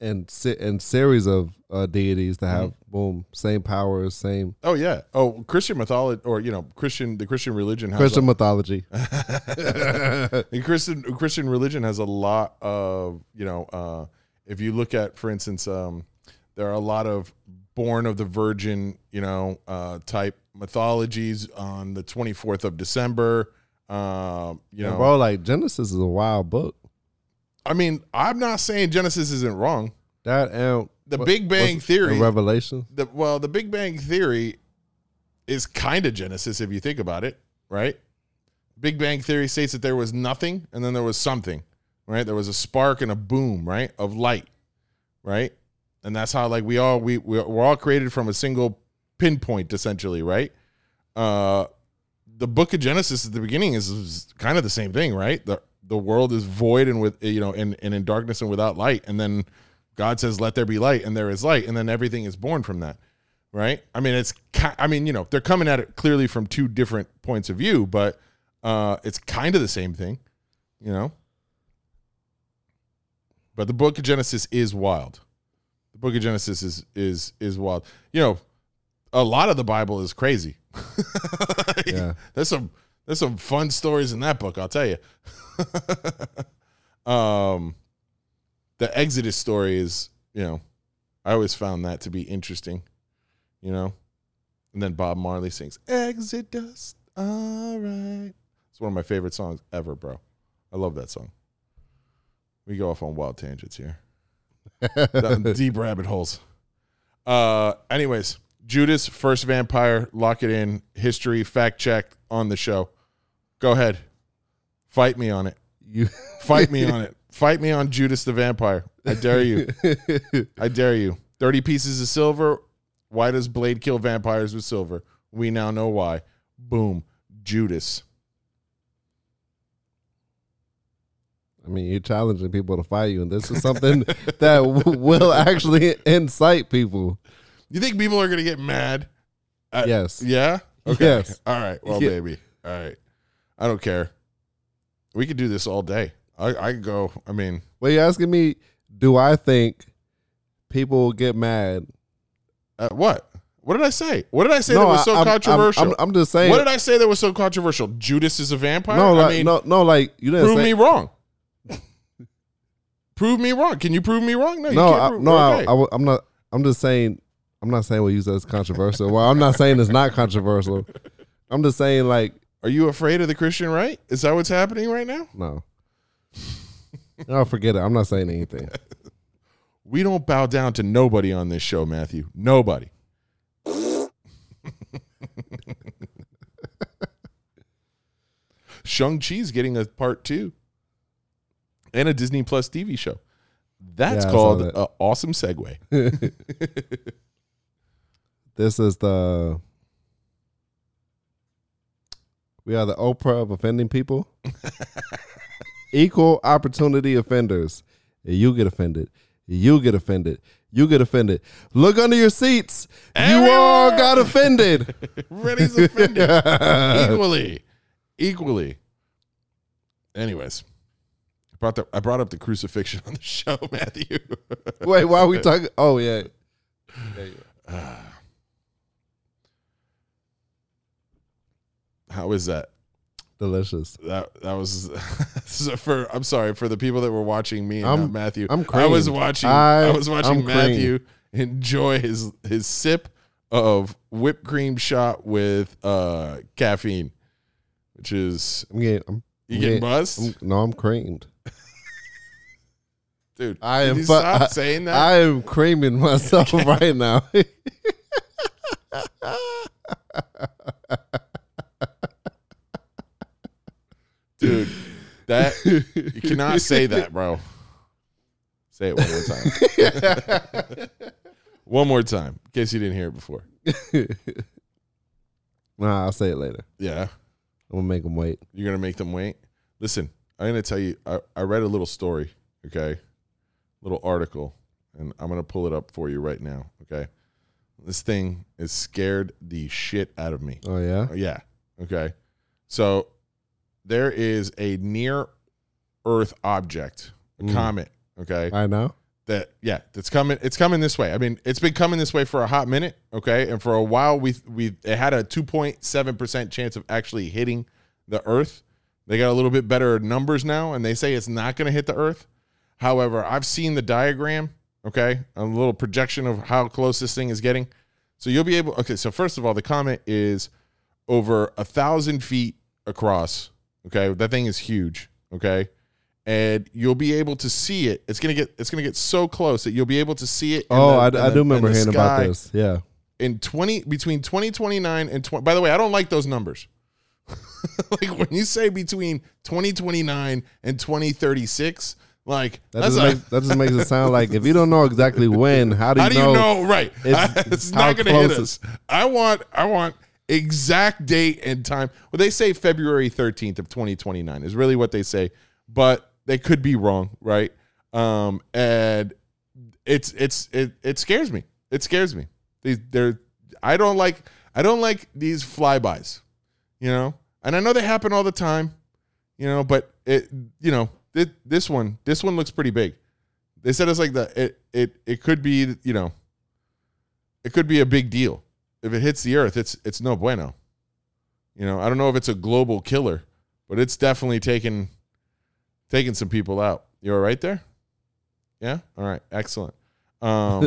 and series of deities that have boom, same powers, same. Oh yeah. Oh, Christian mythology, or you know, the Christian religion has Christian mythology. And Christian religion has a lot of, you know, if you look at, for instance, there are a lot of born of the virgin, you know, type mythologies on the 24th of December. You know, bro, like Genesis is a wild book. I mean, I'm not saying Genesis isn't wrong. That and the Big Bang Theory, Revelation. The Big Bang Theory is kind of Genesis if you think about it, right? Big Bang Theory states that there was nothing and then there was something, right? There was a spark and a boom, right, of light, right? And that's how like we're all created from a single pinpoint essentially, right? The Book of Genesis at the beginning is kind of the same thing, right? The world is void and with, you know, and in darkness and without light. And then God says, let there be light. And there is light. And then everything is born from that. Right. I mean, you know, they're coming at it clearly from two different points of view, but it's kind of the same thing, you know, but the Book of Genesis is wild. The Book of Genesis is wild. You know, a lot of the Bible is crazy. Yeah. There's some fun stories in that book, I'll tell you. The Exodus story is, you know, I always found that to be interesting, you know. And then Bob Marley sings, Exodus, all right. It's one of my favorite songs ever, bro. I love that song. We go off on wild tangents here. Deep rabbit holes. Anyways, Judas, first vampire, lock it in, history, fact check on the show. Go ahead. Fight me on it. You fight me on it. Fight me on Judas the vampire. I dare you. 30 pieces of silver. Why does Blade kill vampires with silver? We now know why. Boom. Judas. I mean, you're challenging people to fight you, and this is something that will actually incite people. You think people are going to get mad? Yes. Yeah? Okay. Yes. All right. Well, yeah. Baby. All right. I don't care. We could do this all day. I could go. I mean. Well, you're asking me, do I think people will get mad? What? What did I say? What did I say controversial? I'm just saying. What did I say that was so controversial? Judas is a vampire? No, like, I mean, no, like you didn't prove me wrong. Prove me wrong. Can you prove me wrong? No, you can't. I'm not. I'm just saying. I'm not saying we use that as controversial. Well, I'm not saying it's not controversial. I'm just saying, like, are you afraid of the Christian right? Is that what's happening right now? No. No, forget it. I'm not saying anything. We don't bow down to nobody on this show, Matthew. Nobody. Shang-Chi's getting a part 2 and a Disney Plus TV show. That's called an awesome segue. This is we are the Oprah of offending people. Equal opportunity offenders. You get offended. You get offended. You get offended. Look under your seats. Everywhere. You all got offended. Reddy's offended. Equally. Anyways, I brought up the crucifixion on the show, Matthew. Wait, why are we talking? Oh, yeah. How is that? Delicious. That was for. I'm sorry for the people that were watching me and not Matthew. I was watching Matthew enjoy his sip of whipped cream shot with caffeine, which is I'm getting buzzed. No, I'm creamed. Dude, stop saying that. I am creaming myself right now. Dude, that you cannot say that, bro. Say it one more time. One more time, in case you didn't hear it before. Nah, I'll say it later. Yeah. I'm going to make them wait. You're going to make them wait? Listen, I'm going to tell you, I read a little story, okay? Little article, and I'm going to pull it up for you right now, okay? This thing has scared the shit out of me. Oh, yeah? Yeah, okay. So there is a near-Earth object, a comet, okay? I know. That's coming this way. I mean, it's been coming this way for a hot minute, okay? And for a while, it had a 2.7% chance of actually hitting the Earth. They got a little bit better numbers now, and they say it's not going to hit the Earth. However, I've seen the diagram, okay? A little projection of how close this thing is getting. So you'll be able... Okay, so first of all, the comet is over 1,000 feet across, okay? That thing is huge, okay? And you'll be able to see it. It's gonna get so close that you'll be able to see it. I do remember hearing about this. Yeah, between 2029 and 20. By the way, I don't like those numbers. Like when you say between 2029 and 2036, like that just makes it sound like if you don't know exactly when, how do you know? Right, it's not gonna hit us. I want exact date and time. Well, they say February 13th of 2029 is really what they say, but they could be wrong, right? And it scares me. It scares me. I don't like these flybys, you know. And I know they happen all the time, you know. But this one looks pretty big. They said it's like it could be, you know, it could be a big deal if it hits the Earth. It's no bueno, you know. I don't know if it's a global killer, but it's definitely taking some people out. You all right there? Yeah? All right. Excellent. I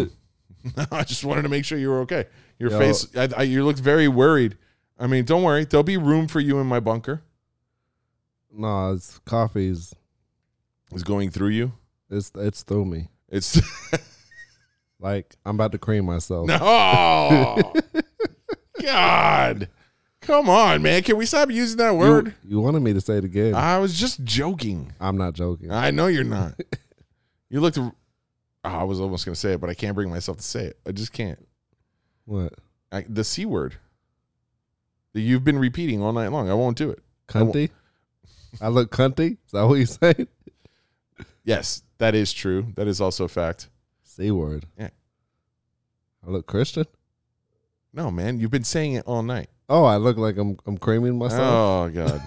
just wanted to make sure you were okay. You looked very worried. I mean, don't worry. There'll be room for you in my bunker. No, it's coffee's. It's going through you? It's through me. It's like I'm about to cream myself. No! God! Come on, man. Can we stop using that word? You wanted me to say it again. I was just joking. I'm not joking. I know you're not. You looked... I was almost going to say it, but I can't bring myself to say it. I just can't. What? The C word. That you've been repeating all night long. I won't do it. Cunty? I look cunty? Is that what you said? Yes, that is true. That is also a fact. C word. Yeah. I look Christian? No, man. You've been saying it all night. Oh, I look like I'm creaming myself. Oh God!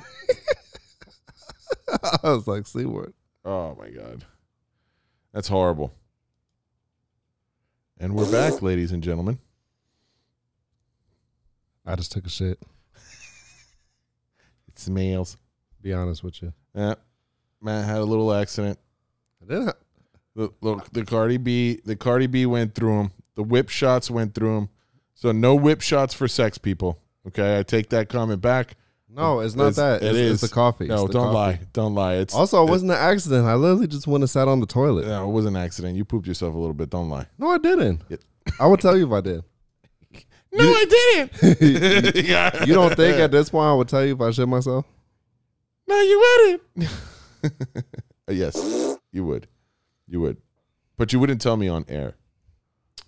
I was like C word. Oh my God, that's horrible. And we're back, ladies and gentlemen. I just took a shit. It smells. Be honest with you. Yeah, Matt had a little accident. I didn't. Look, the Cardi B went through him. The whip shots went through him. So no whip shots for sex people. Okay, I take that comment back. No, it's not that. It's the coffee. No, don't lie. It wasn't an accident. I literally just went and sat on the toilet. No, it wasn't an accident. You pooped yourself a little bit. Don't lie. No, I didn't. I would tell you if I did. No, I didn't. You don't think at this point I would tell you if I shit myself? No, you wouldn't. Yes, you would. You would. But you wouldn't tell me on air.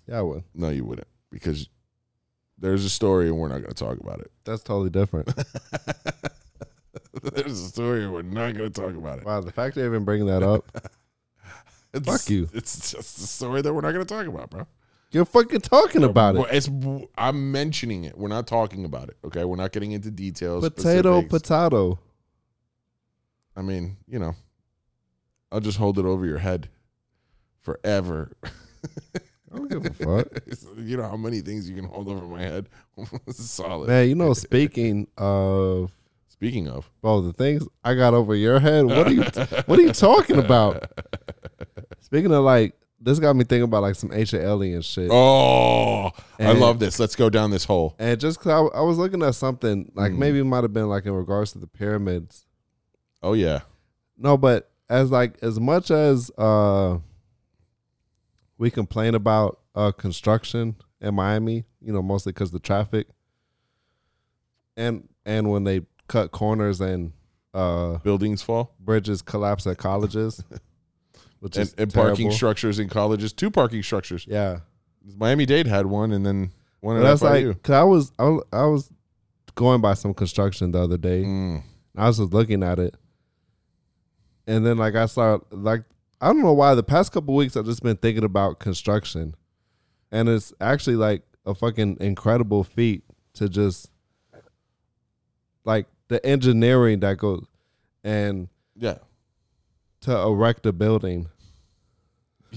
Yeah, I would. No, you wouldn't, because... There's a story, and we're not going to talk about it. That's totally different. There's a story, and we're not going to talk about it. Wow, the fact they even bring that up. Fuck you. It's just a story that we're not going to talk about, bro. You're fucking talking about it. I'm mentioning it. We're not talking about it, okay? We're not getting into details. Potato. I mean, you know, I'll just hold it over your head forever. I don't give a fuck. You know how many things you can hold over my head? This is solid. Man, you know, speaking of. Bro, the things I got over your head, what are you talking about? Speaking of, like, this got me thinking about, like, some alien shit. Oh, I love this. Let's go down this hole. And just because I was looking at something, like, maybe it might have been, like, in regards to the pyramids. Oh, yeah. No, but as much as... We complain about construction in Miami, you know, mostly because of the traffic. And when they cut corners and buildings fall, bridges collapse at colleges, which and, is and parking structures in colleges. 2 parking structures. Yeah, Miami-Dade had one, and then one. That's like because I was going by some construction the other day. I was just looking at it, and then like I saw like I don't know why the past couple of weeks I've just been thinking about construction, and it's actually like a fucking incredible feat to just like. The engineering that goes and yeah to erect a building.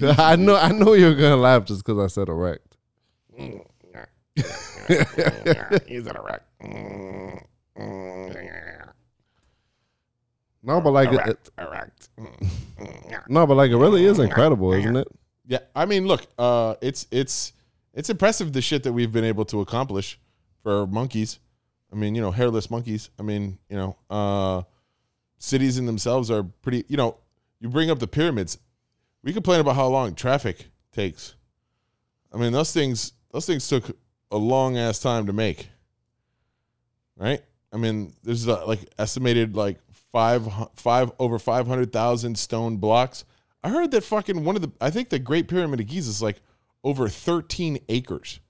I know you're gonna laugh just because I said erect. He's an erect. No, but like erect. No, but like it really is incredible, isn't it? Yeah, I mean, look, it's impressive the shit that we've been able to accomplish for monkeys. I mean, you know, hairless monkeys. I mean, you know, cities in themselves are pretty, you know, you bring up the pyramids. We complain about how long traffic takes. I mean, those things took a long ass time to make. Right? I mean, there's like estimated like over 500,000 stone blocks. I heard that fucking I think the Great Pyramid of Giza is like over 13 acres.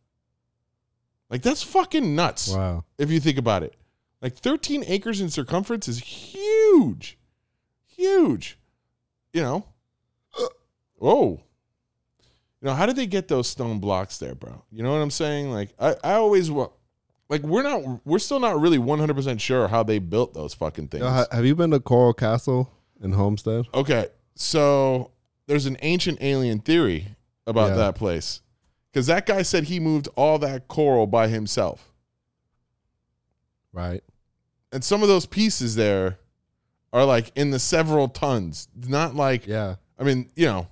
Like, that's fucking nuts. Wow. If you think about it. Like, 13 acres in circumference is huge. Huge. You know? Whoa. You know, how did they get those stone blocks there, bro? You know what I'm saying? Like, I always... Like, we're still not really 100% sure how they built those fucking things. Have you been to Coral Castle in Homestead? Okay. So, there's an ancient alien theory about that place. Because that guy said he moved all that coral by himself. Right. And some of those pieces there are like in the several tons. Not like, I mean, you know,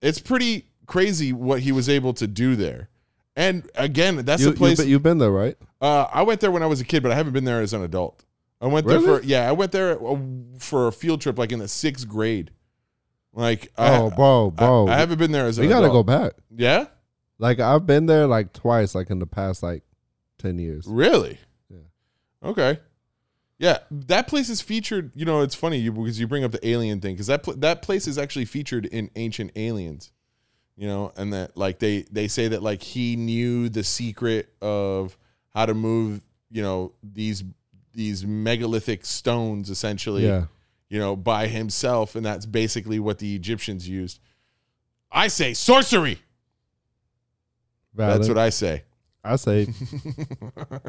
it's pretty crazy what he was able to do there. And again, that's the place. You've been there, right? I went there when I was a kid, but I haven't been there as an adult. I went there for, I went there for a field trip like in the 6th grade. Like, bro. I haven't been there as an adult. We got to go back. Yeah? Like, I've been there, like, twice, like, in the past, like, 10 years. Really? Yeah. Okay. Yeah, that place is featured, you know, it's funny because you bring up the alien thing, because that place is actually featured in Ancient Aliens, you know, and that, like, they say that, like, he knew the secret of how to move, you know, these megalithic stones, essentially, you know, by himself, and that's basically what the Egyptians used. I say sorcery! Valid. That's what I say. I say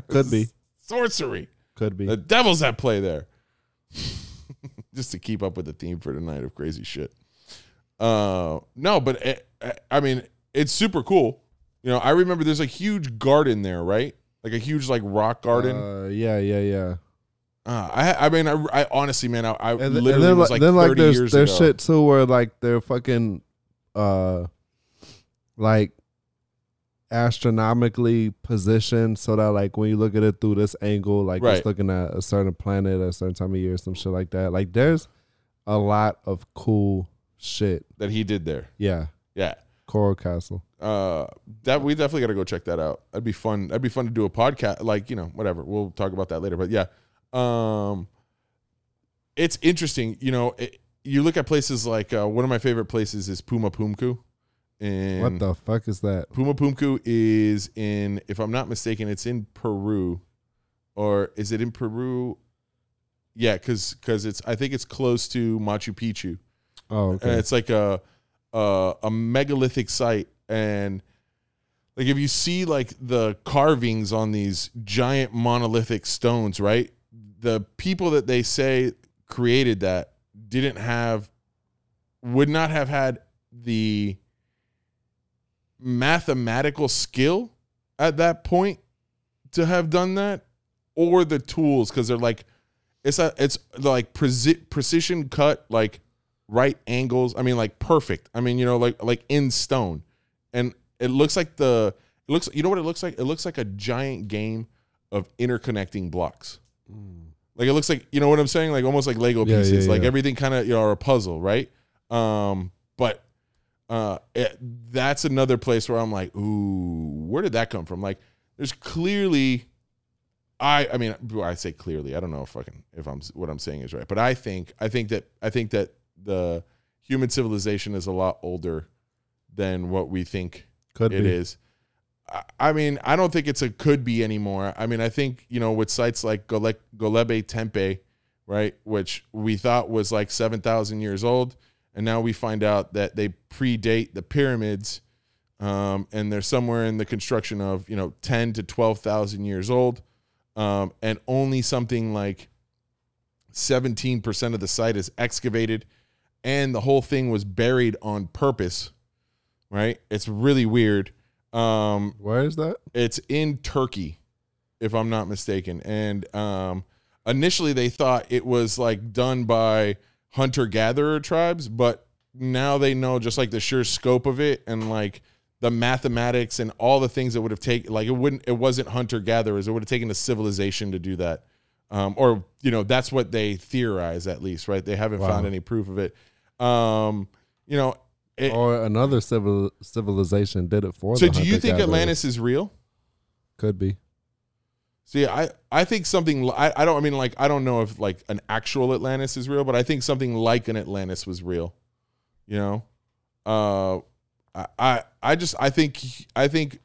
could be sorcery. Could be the devil's at play there. Just to keep up with the theme for tonight of crazy shit. No, but I mean it's super cool. You know, I remember there's a huge garden there, right? Like a huge like rock garden. Yeah. I mean I honestly, man, I literally was like 30 years ago. There's shit too where like they're fucking like astronomically positioned so that like when you look at it through this angle, like it's looking at a certain planet at a certain time of year, some shit like that. Like there's a lot of cool shit that he did there. Yeah. Coral Castle. That we definitely got to go check that out. That'd be fun. That'd be fun to do a podcast. Like, you know, whatever. We'll talk about that later. But yeah, it's interesting. You know, you look at places like one of my favorite places is Puma Pumku. What the fuck is that? Puma Punku is in, if I'm not mistaken, it's in Peru. Or is it in Peru? Yeah, because it's, I think it's close to Machu Picchu. Oh, okay. And it's like a megalithic site. And like if you see like the carvings on these giant monolithic stones, right? The people that they say created that would not have had the mathematical skill at that point to have done that, or the tools, because they're like it's like precision cut, like right angles, I mean like perfect, I mean, you know, like in stone, and it looks you know what it looks like a giant game of interconnecting blocks. Like it looks like, you know what I'm saying, like almost like Lego pieces. Everything kind of, you know, are a puzzle, right? But That's another place where I'm like, ooh, where did that come from? Like, there's clearly, I mean, I say clearly, I don't know if I'm what I'm saying is right, but I think that the human civilization is a lot older than what we think it is. I mean, I don't think it's a could be anymore. I mean, I think, you know, with sites like Gobekli Tepe, right, which we thought was like 7,000 years old, and now we find out that they predate the pyramids, and they're somewhere in the construction of, you know, 10 to 12,000 years old, and only something like 17% of the site is excavated, and the whole thing was buried on purpose, right? It's really weird. Why is that? It's in Turkey, if I'm not mistaken. And initially they thought it was like done by hunter-gatherer tribes, but now they know just like the sheer scope of it and like the mathematics and all the things that would have taken, like it wasn't hunter-gatherers. It would have taken a civilization to do that. Or, you know, that's what they theorize at least, right? They haven't found any proof of it. You know, or another civilization did it for them. So do you think Atlantis is real? Could be. See, I think something, I don't know if like an actual Atlantis is real, but I think something like an Atlantis was real, you know? I think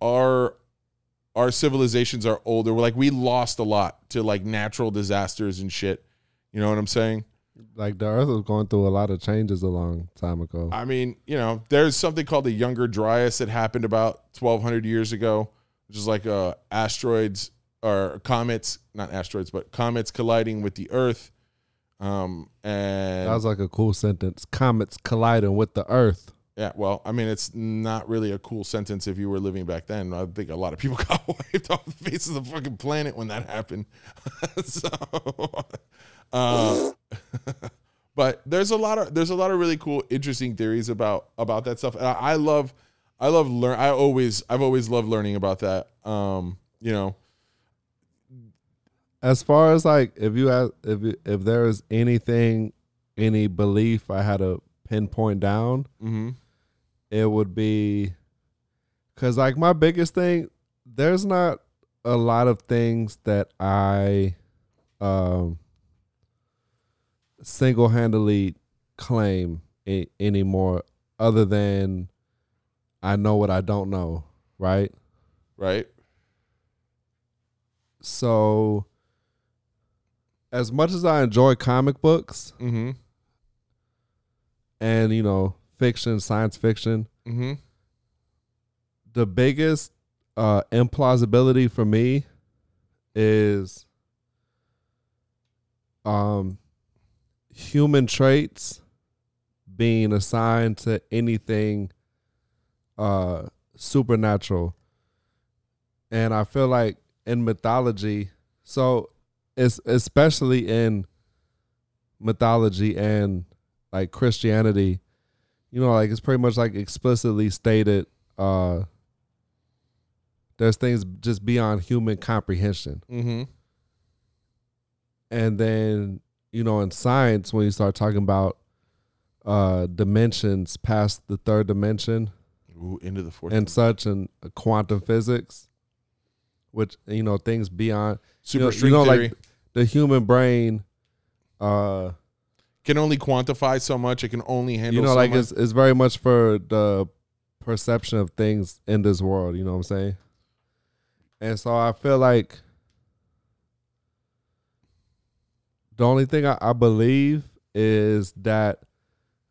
our civilizations are older. Like we lost a lot to like natural disasters and shit. You know what I'm saying? Like the earth was going through a lot of changes a long time ago. I mean, you know, there's something called the Younger Dryas that happened about 1,200 years ago, which is like asteroids or comets, not asteroids, but comets colliding with the earth. And that was like a cool sentence. Comets colliding with the earth. Yeah, well, I mean, it's not really a cool sentence if you were living back then. I think a lot of people got wiped off the face of the fucking planet when that happened. But there's a lot of really cool, interesting theories about that stuff. And I've always loved learning about that. You know, as far as like if there is anything, any belief I had to pinpoint down. Mm-hmm. It would be, because like my biggest thing, there's not a lot of things that I single-handedly claim anymore other than I know what I don't know, right? Right. So as much as I enjoy comic books, mm-hmm. and, you know, fiction, science fiction, mm-hmm. the biggest implausibility for me is human traits being assigned to anything supernatural. And I feel like in mythology, so it's especially in mythology and like Christianity, you know, like it's pretty much like explicitly stated there's things just beyond human comprehension. Mm-hmm. And then, you know, in science, when you start talking about dimensions past the third dimension, into the fourth, and such, and quantum physics, which, you know, things beyond superstring theory. Like the human brain can only quantify so much. It can only handle, you know, so like much. It's very much for the perception of things in this world. You know what I'm saying? And so I feel like the only thing I believe is that,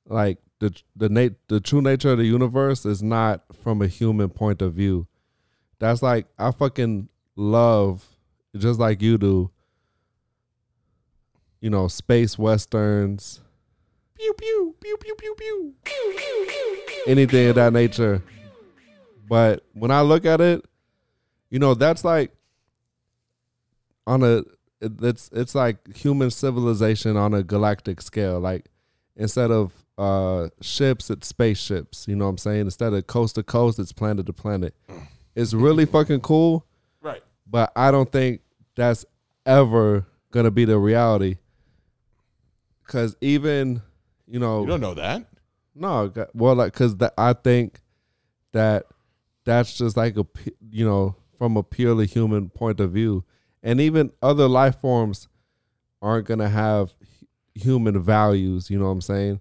like, the true nature of the universe is not from a human point of view. That's like, I fucking love, just like you do, you know, space westerns. Pew, pew, pew, pew, pew, pew. Pew, pew, pew, pew. Anything of that nature. But when I look at it, you know, that's like on a... It's like human civilization on a galactic scale. Like instead of ships, it's spaceships. You know what I'm saying? Instead of coast to coast, it's planet to planet. It's really fucking cool. Right. But I don't think that's ever going to be the reality. Because even you know. You don't know that. No, well, like, because I think that that's just like a, you know, from a purely human point of view. And even other life forms aren't going to have human values, you know what I'm saying?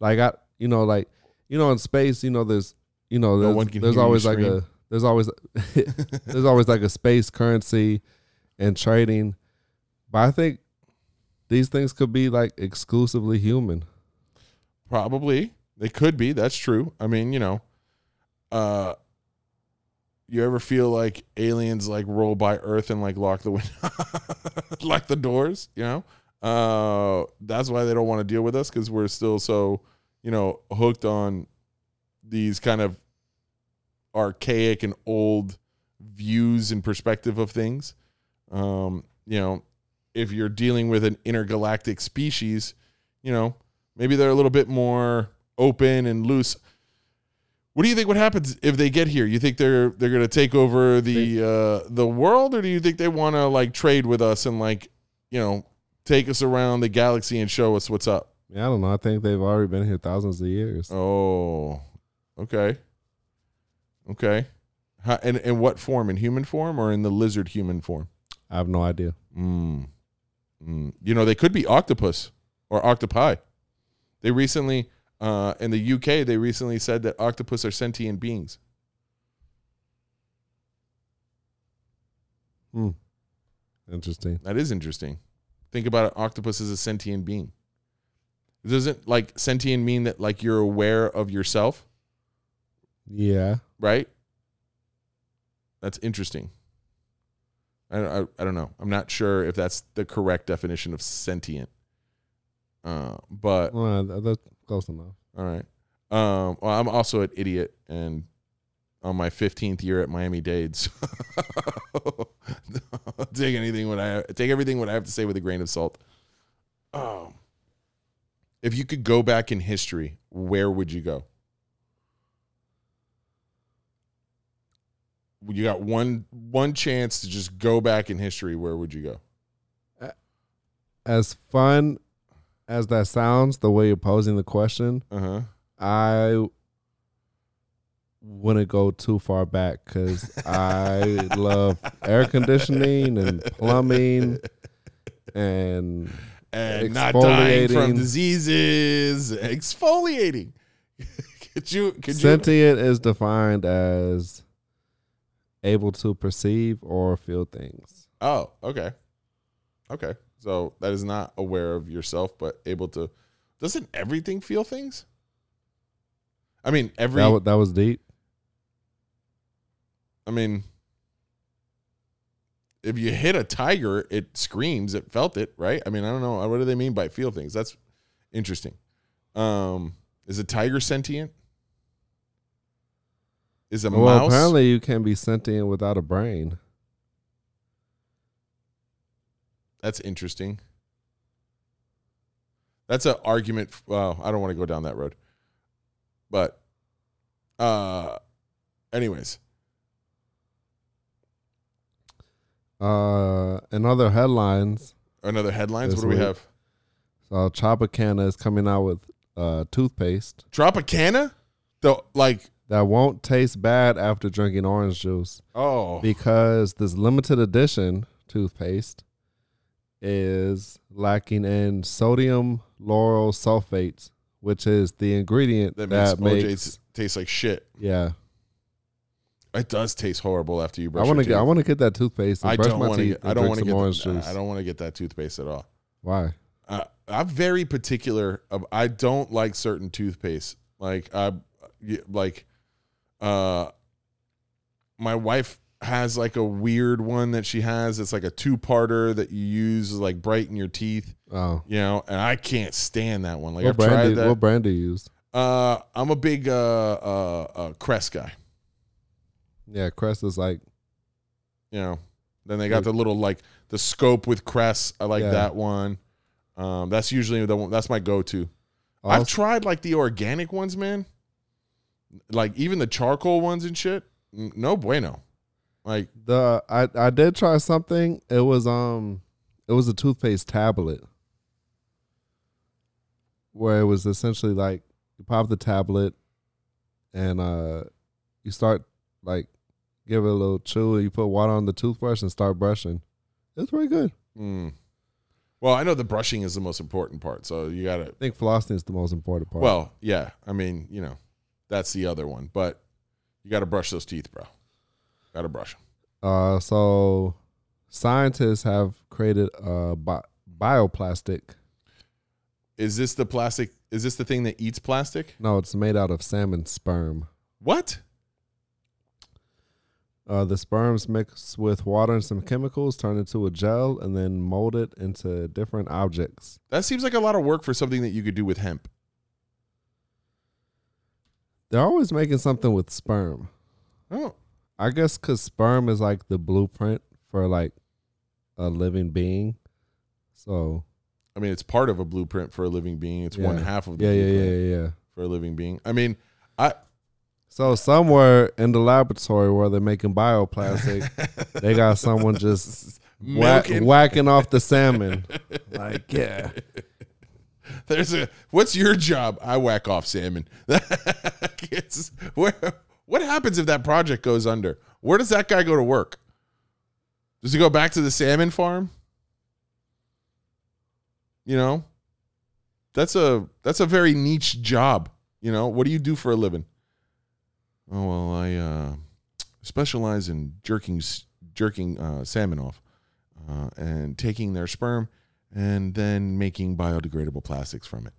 Like, I, you know, like, you know, in space, you know, there's, you know, there's always like a, there's always, there's always like a space currency and trading. But I think these things could be like exclusively human. Probably. They could be. That's true. I mean, you know, you ever feel like aliens like roll by Earth and like lock the window, lock the doors, you know? That's why they don't want to deal with us, because we're still so, you know, hooked on these kind of archaic and old views and perspective of things. You know, if you're dealing with an intergalactic species, you know, maybe they're a little bit more open and loose. What do you think? What happens if they get here? You think they're going to take over the world, or do you think they want to like trade with us and like, you know, take us around the galaxy and show us what's up? Yeah, I don't know. I think they've already been here thousands of years. Oh, okay, okay. How, and what form? In human form or in the lizard human form? I have no idea. You know, they could be octopus or octopi. They recently, in the UK, they recently said that octopus are sentient beings. Hmm. Interesting. That is interesting. Think about it. Octopus is a sentient being. Doesn't like sentient mean that like you're aware of yourself? Yeah. Right? That's interesting. I don't know. I'm not sure if that's the correct definition of sentient. But that's close enough. All right. Well, I'm also an idiot, and on my 15th year at Miami-Dade, so take everything what I have to say with a grain of salt. If you could go back in history, where would you go? You got one chance to just go back in history. Where would you go? As fun as that sounds, the way you're posing the question, I wouldn't go too far back because I love air conditioning and plumbing and not dying from diseases. Exfoliating. Sentient is defined as able to perceive or feel things. Oh, okay. Okay. So that is not aware of yourself, but able to. Doesn't everything feel things? I mean, every. That was deep. I mean, if you hit a tiger, it screams. It felt it, right? I mean, I don't know. What do they mean by feel things? That's interesting. Is a tiger sentient? Is a mouse? Well, apparently you can be sentient without a brain. That's interesting. That's an argument. Well, I don't want to go down that road. But anyways. And other headlines. What do we have? So Tropicana is coming out with toothpaste. Tropicana? That won't taste bad after drinking orange juice. Oh. Because this limited edition toothpaste is lacking in sodium lauryl sulfate, which is the ingredient that makes taste like shit. Yeah. It does taste horrible after you brush your teeth. I want to get that toothpaste and brush my teeth and drink some orange juice. I don't want to get that toothpaste at all. Why? I'm very particular. I don't like certain toothpaste. My wife has like a weird one that she has. It's like a two-parter that you use to like brighten your teeth. Oh, you know, and I can't stand that one. Like What brand do you use? I'm a big Crest guy. Yeah, Crest is like, you know. Then they got the little like the scope with Crest. I like that one. That's usually the one. That's my go-to. Also, I've tried like the organic ones, man. Like even the charcoal ones and shit. No bueno. Like I did try something. It was a toothpaste tablet. where it was essentially like you pop the tablet and you start like give it a little chew. You put water on the toothbrush and start brushing. It's pretty good. Mm. Well, I know the brushing is the most important part, so you got to... I think flossing is the most important part. Well, yeah. I mean, you know, that's the other one, but you got to brush those teeth, bro. Got to brush them. So scientists have created a bioplastic. Is this the plastic? Is this the thing that eats plastic? No, it's made out of salmon sperm. What? The sperms mixed with water and some chemicals, turned into a gel, and then molded into different objects. That seems like a lot of work for something that you could do with hemp. They're always making something with sperm. Oh. I guess because sperm is like the blueprint for like a living being. So. I mean, it's part of a blueprint for a living being. It's one half of the blueprint for a living being. I mean, So somewhere in the laboratory where they're making bioplastic, they got someone just whacking off the salmon. Like, yeah. What's your job? I whack off salmon. What happens if that project goes under? Where does that guy go to work? Does he go back to the salmon farm? You know, that's a very niche job. You know, what do you do for a living? Oh, well, I specialize in jerking salmon off and taking their sperm and then making biodegradable plastics from it.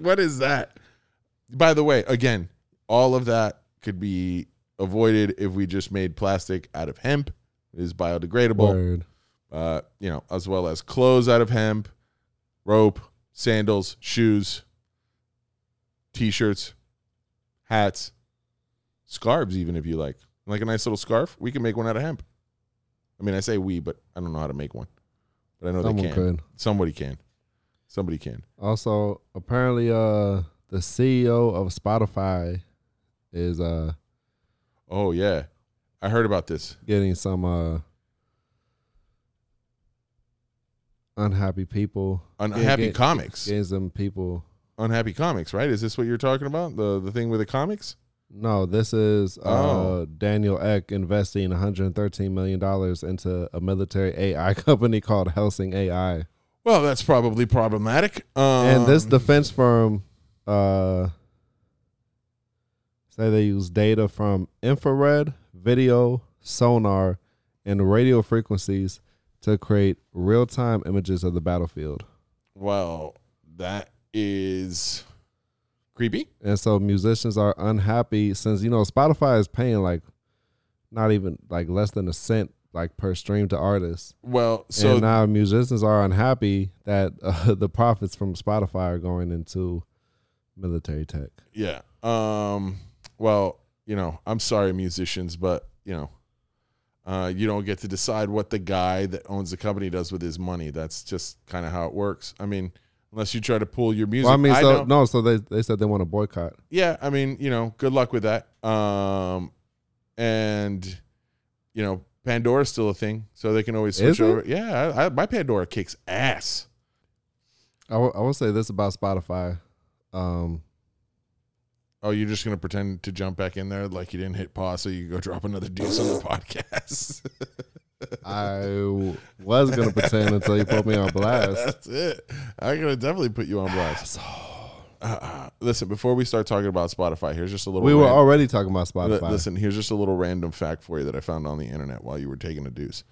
What is that? By the way, again, all of that could be avoided if we just made plastic out of hemp. It is biodegradable. Word. You know, as well as clothes out of hemp, rope, sandals, shoes, T-shirts, hats, scarves, even if you like a nice little scarf. We can make one out of hemp. I mean, I say we, but I don't know how to make one. But I know they can. Somebody can. Also, apparently, the CEO of Spotify is oh yeah, I heard about this. Getting some unhappy people. Unhappy comics. Getting some people. Unhappy comics, right? Is this what you're talking about? The thing with the comics? No, this is Daniel Ek investing $113 million into a military AI company called Helsing AI. Well, that's probably problematic. And this defense firm say they use data from infrared, video, sonar, and radio frequencies to create real-time images of the battlefield. Well, that is creepy. And so musicians are unhappy since, you know, Spotify is paying like not even like less than a cent like per stream to artists. Well, so and now musicians are unhappy that the profits from Spotify are going into military tech. Yeah. Well, you know, I'm sorry, musicians, but you know, you don't get to decide what the guy that owns the company does with his money. That's just kind of how it works. I mean, unless you try to pull your music. Well, I mean, they said they want to boycott. Yeah, I mean, you know, good luck with that. And, you know, Pandora's still a thing, so they can always switch over. Yeah, my Pandora kicks ass. I will say this about Spotify. Oh, you're just going to pretend to jump back in there like you didn't hit pause so you can go drop another deuce on the podcast? I was going to pretend until you put me on blast. That's it. I'm going to definitely put you on blast. Listen, before we start talking about Spotify, here's just a little... We were already talking about Spotify. Listen, here's just a little random fact for you that I found on the internet while you were taking a deuce.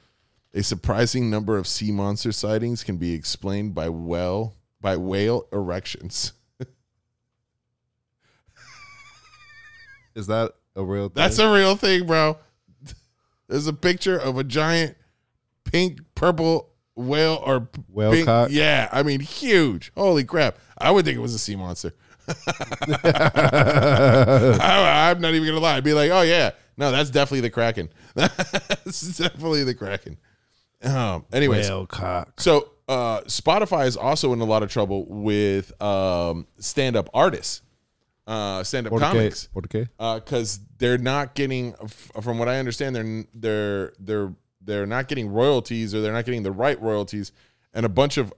A surprising number of sea monster sightings can be explained by whale erections. Is that a real thing? That's a real thing, bro. There's a picture of a giant pink, purple whale or whale cock. Yeah, I mean, huge. Holy crap. I would think it was a sea monster. I'm not even going to lie. I'd be like, oh, yeah. No, that's definitely the Kraken. That's definitely the Kraken. Anyways. Whale cock. So Spotify is also in a lot of trouble with stand-up artists. Stand-up comics, because they're not getting, from what I understand, they're not getting royalties, or they're not getting the right royalties, and a bunch of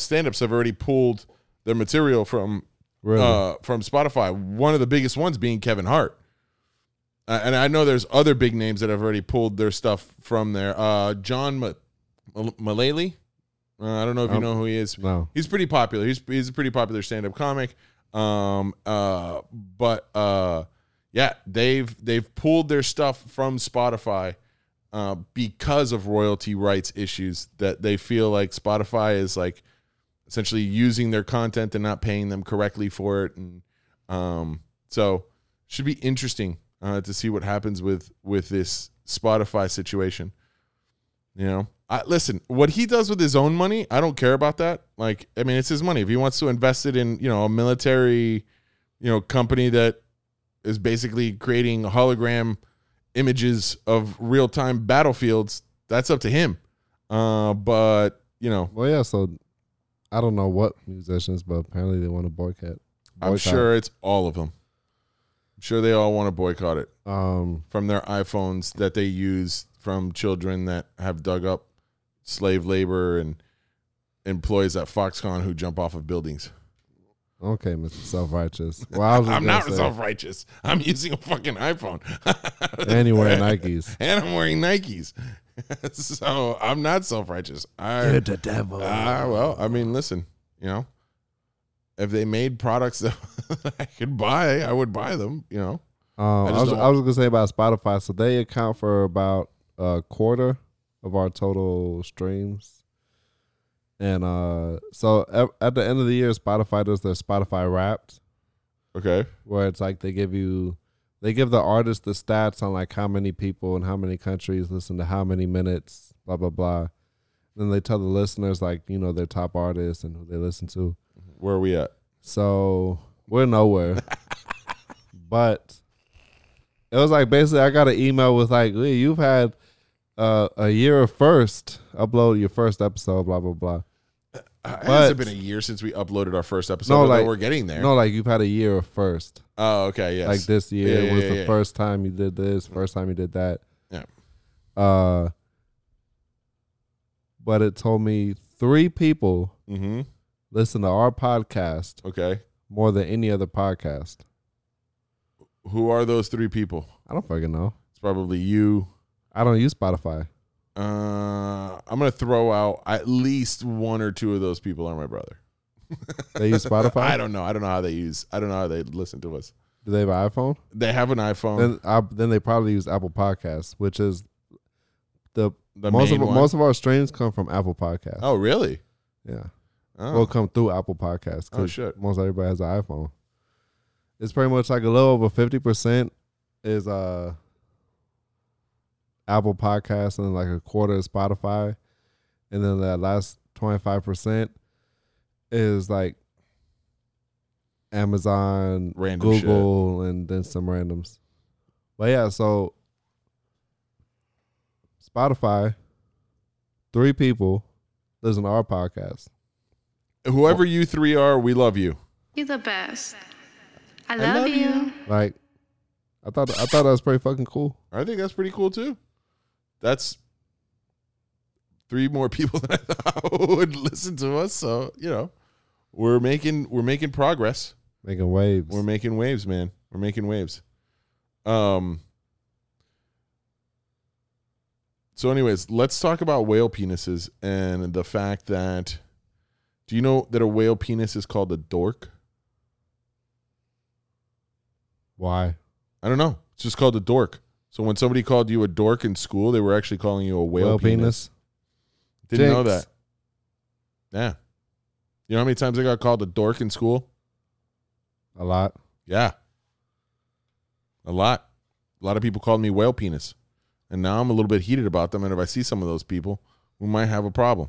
stand-ups have already pulled their material from Spotify. One of the biggest ones being Kevin Hart. And I know there's other big names that have already pulled their stuff from there. John Mulaney. I don't know if you know who he is. No. He's pretty popular. He's a pretty popular stand-up comic. Yeah, they've pulled their stuff from Spotify because of royalty rights issues that they feel like Spotify is like essentially using their content and not paying them correctly for it. And so should be interesting to see what happens with this Spotify situation. You know, listen, what he does with his own money, I don't care about that. Like, I mean, it's his money. If he wants to invest it in, you know, a military, you know, company that is basically creating hologram images of real-time battlefields, that's up to him. But, you know. Well, yeah, so I don't know what musicians, but apparently they want to boycott. I'm sure it's all of them. I'm sure they all want to boycott it from their iPhones that they use from children that have dug up slave labor and employees at Foxconn who jump off of buildings. Okay, Mr. Self-Righteous. Well, I'm not self-righteous. I'm using a fucking iPhone. And you're wearing Nikes. And I'm wearing Nikes. So I'm not self-righteous. You're the devil. Well, I mean, listen, you know. If they made products that I could buy, I would buy them, you know. I was going to say about Spotify. So they account for about a quarter of our total streams. And so at the end of the year, Spotify does their Spotify Wrapped. Okay. Where it's like they give the artist the stats on like how many people and how many countries listen to how many minutes, blah, blah, blah. Then they tell the listeners like, you know, their top artists and who they listen to. Where are we at? So we're nowhere. But it was like basically I got an email with like, hey, you've had a year of first. Upload your first episode, blah, blah, blah. Has it been a year since we uploaded our first episode? No, like, we're getting there. No, like you've had a year of first. Oh, okay, yes. Like this year was the first time you did this, first time you did that. Yeah. But it told me 3 people. Mm-hmm. Listen to our podcast. Okay. More than any other podcast. Who are those 3 people? I don't fucking know. It's probably you. I don't use Spotify. I'm going to throw out at least 1 or 2 of those people are my brother. They use Spotify? I don't know how they listen to us. Do they have an iPhone? They have an iPhone. Then they probably use Apple Podcasts, which is the most of our streams come from Apple Podcasts. Oh, really? Yeah. Oh. We'll come through Apple Podcasts. Oh, shit. Most everybody has an iPhone. It's pretty much like a little over 50% is Apple Podcasts and like a quarter is Spotify. And then that last 25% is like Amazon, random Google, shit. And then some randoms. But yeah, so Spotify, 3 people listen to our podcast. Whoever you 3 are, we love you. You're the best. I love you. Like, I thought that was pretty fucking cool. I think that's pretty cool too. That's 3 more people than I thought would listen to us. So you know, we're making progress, making waves. We're making waves, man. We're making waves. So, anyways, let's talk about whale penises and the fact that. Do you know that a whale penis is called a dork? Why? I don't know. It's just called a dork. So when somebody called you a dork in school, they were actually calling you a whale penis. Didn't know that. Yeah. You know how many times I got called a dork in school? A lot. Yeah. A lot. A lot of people called me whale penis. And now I'm a little bit heated about them. And if I see some of those people, we might have a problem.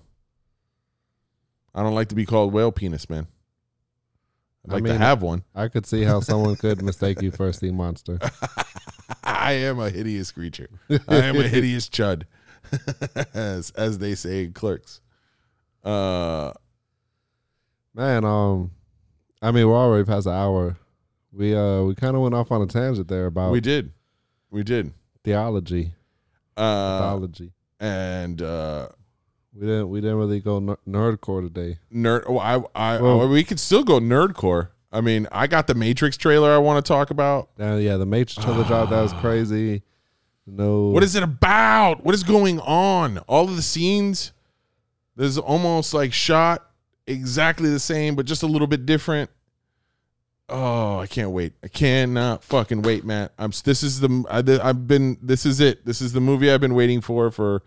I don't like to be called whale penis, man. I'd like to have one. I could see how someone could mistake you for a sea monster. I am a hideous creature. I am a hideous chud, as they say in Clerks. Man, I mean, we're already past an hour. We kind of went off on a tangent there about we did theology, mythology, and We didn't really go nerdcore today. We could still go nerdcore. I mean, I got the Matrix trailer I want to talk about. Yeah, the Matrix trailer job, that was crazy. No. What is it about? What is going on? All of the scenes, there's almost like shot exactly the same, but just a little bit different. Oh, I can't wait. I cannot fucking wait, Matt. This is the movie I've been waiting for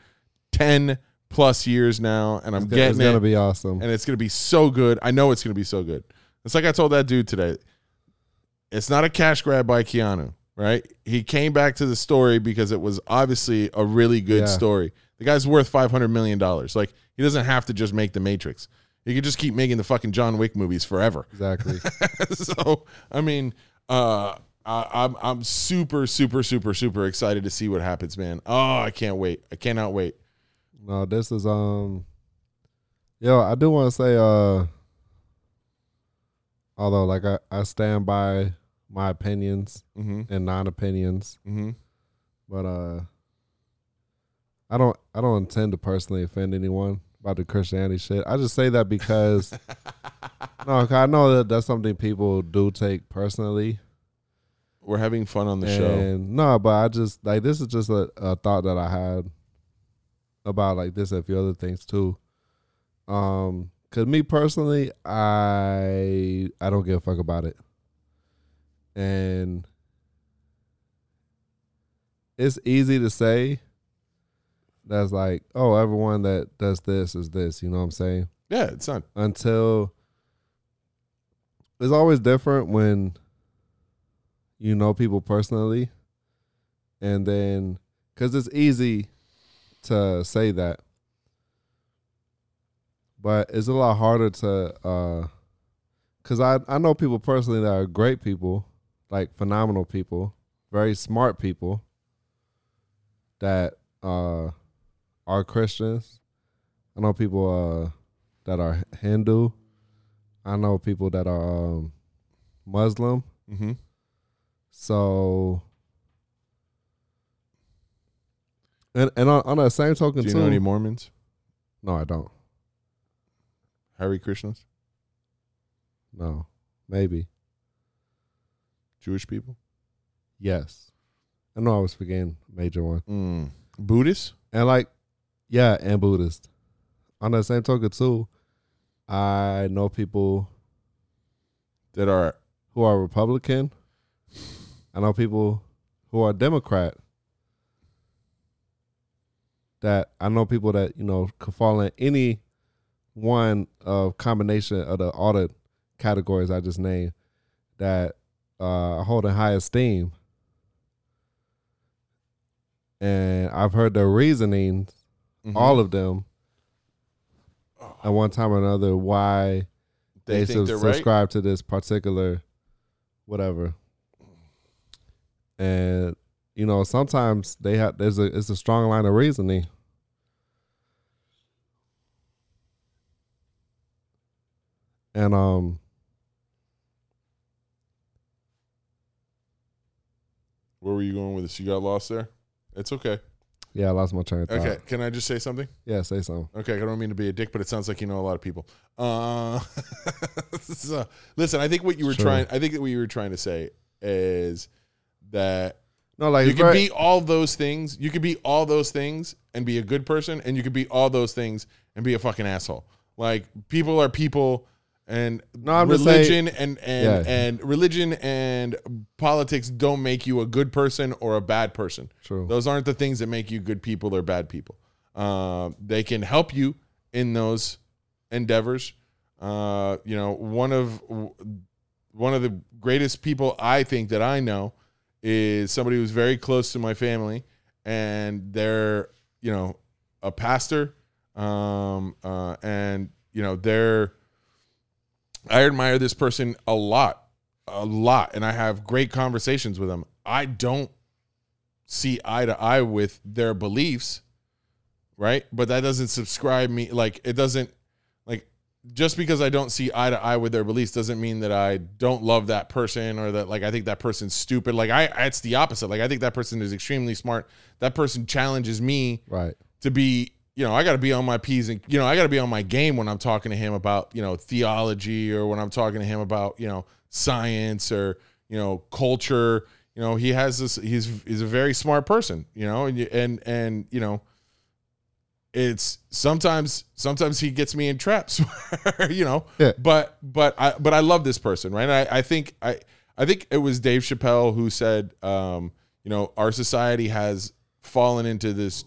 10 plus years now, and it's gonna be awesome. And it's gonna be so good. I know it's gonna be so good. It's like I told that dude today. It's not a cash grab by Keanu, right? He came back to the story because it was obviously a really good story. The guy's worth $500 million. Like, he doesn't have to just make The Matrix. You could just keep making the fucking John Wick movies forever. Exactly. So, I mean, I'm super, super, super, super excited to see what happens, man. Oh, I can't wait. I cannot wait. No, this is, I do want to say, although, like, I stand by my opinions and non-opinions, but I don't intend to personally offend anyone about the Christianity shit. I just say that because I know that that's something people do take personally. We're having fun on the show. No, but I just, like, this is just a thought that I had about, like, this and a few other things too. Because me personally, I don't give a fuck about it. And it's easy to say that's like, oh, everyone that does this is this. You know what I'm saying? Yeah, it's not. Until it's always different when you know people personally. And then, because it's easy to say that. But it's a lot harder to, because I know people personally that are great people, like phenomenal people, very smart people that are Christians. I know people that are Hindu. I know people that are Muslim. Mm-hmm. So, and on that same token, do you know any Mormons? No, I don't. Hare Krishnas? No. Maybe. Jewish people? Yes. I know I was forgetting major one. Buddhist? And and Buddhist. On that same token too, I know people that are who are Republican. I know people who are Democrat. That I know people that, you know, could fall in any one of combination of all the categories I just named that I hold in high esteem. And I've heard their reasonings, all of them, at one time or another, why they subscribe to this particular whatever. And, you know, sometimes it's a strong line of reasoning. And where were you going with this? You got lost there? It's okay. Yeah, I lost my train of thought. Okay, can I just say something? Yeah, say something. Okay, I don't mean to be a dick, but it sounds like you know a lot of people. So, listen, I think what you were trying to say is that you can be all those things. You could be all those things and be a good person, and you could be all those things and be a fucking asshole. Like, people are people. And religion and politics don't make you a good person or a bad person. True. Those aren't the things that make you good people or bad people. They can help you in those endeavors. You know, one of the greatest people I think that I know is somebody who's very close to my family, and they're, you know, a pastor, and, you know, I admire this person a lot, and I have great conversations with them. I don't see eye to eye with their beliefs, right? But that doesn't subscribe me. Like, it doesn't, like, just because I don't see eye to eye with their beliefs doesn't mean that I don't love that person or that, like, I think that person's stupid. Like, it's the opposite. Like, I think that person is extremely smart. That person challenges me to be you know, I got to be on my P's and, you know, I got to be on my game when I'm talking to him about, you know, theology, or when I'm talking to him about, you know, science, or, you know, culture. You know, he has this, he's a very smart person, you know, and, you know, it's sometimes he gets me in traps, you know, yeah. but I love this person. Right. I think it was Dave Chappelle who said, you know, our society has fallen into this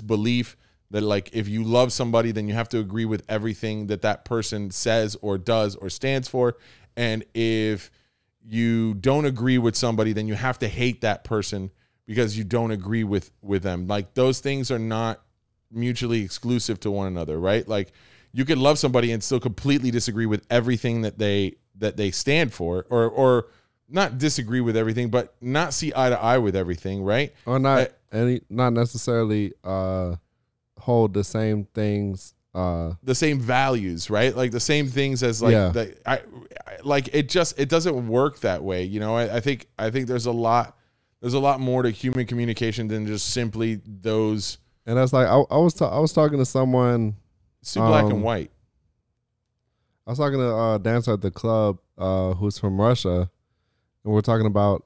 belief that, like, if you love somebody, then you have to agree with everything that person says or does or stands for. And if you don't agree with somebody, then you have to hate that person because you don't agree with them. Like, those things are not mutually exclusive to one another, right? Like, you could love somebody and still completely disagree with everything that they stand for, or not disagree with everything, but not see eye to eye with everything, right? Or not necessarily hold the same things, the same values, right? Like the same things as, like, yeah. It doesn't work that way, you know. I think there's a lot more to human communication than just simply those. And that's like, I was talking to someone. See, black and white. I was talking to a dancer at the club who's from Russia, and we're talking about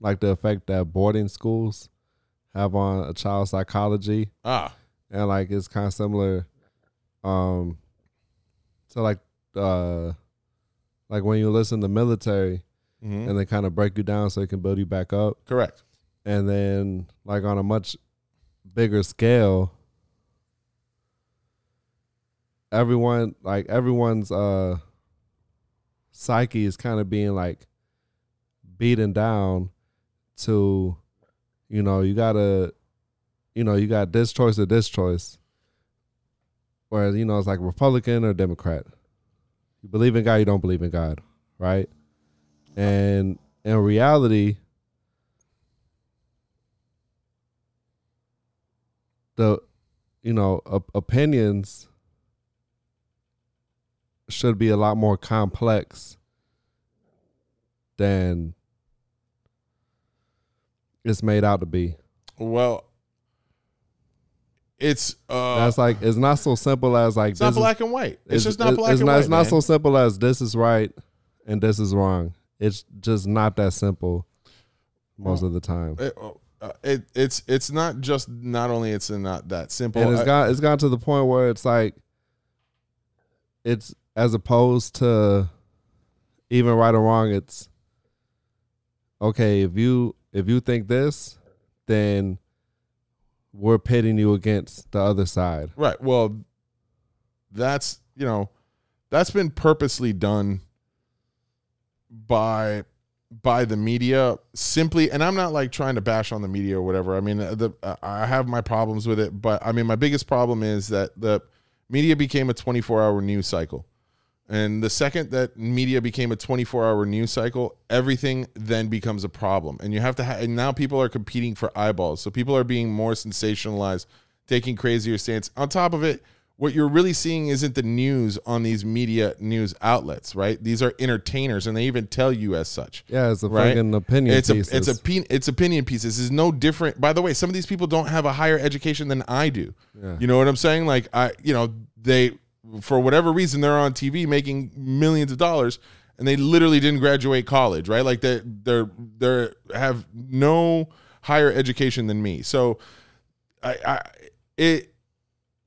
like the effect that boarding schools have on a child's psychology. Ah. And like, it's kind of similar to like when you listen to military, mm-hmm. and they kind of break you down so they can build you back up. Correct. And then, like, on a much bigger scale, everyone's psyche is kind of being, like, beaten down to, you know, you got this choice or this choice, where, you know, it's like Republican or Democrat, you believe in God, you don't believe in God, right? And in reality, opinions should be a lot more complex than it's made out to be. Well, it's that's like, it's not so simple as, like, it's not black and white. It's just not black and white. It's not so simple as this is right and this is wrong. It's just not that simple most of the time. It's not just, not only it's not that simple. And it's gotten to the point where it's like, it's, as opposed to even right or wrong, it's okay, if you think this, then we're pitting you against the other side. Right. Well, that's, you know, that's been purposely done by the media, simply. And I'm not, like, trying to bash on the media or whatever. I mean, I have my problems with it, but I mean, my biggest problem is that the media became a 24-hour news cycle. And the second that media became a 24-hour news cycle, everything then becomes a problem. And you have to and now people are competing for eyeballs. So people are being more sensationalized, taking crazier stance. On top of it, what you're really seeing isn't the news on these media news outlets, right? These are entertainers, and they even tell you as such. Yeah, it's a fucking opinion pieces. It's opinion pieces. It's no different. By the way, some of these people don't have a higher education than I do. Yeah. You know what I'm saying? Like, they, for whatever reason, they're on TV making millions of dollars, and they literally didn't graduate college, right? Like, they have no higher education than me. So,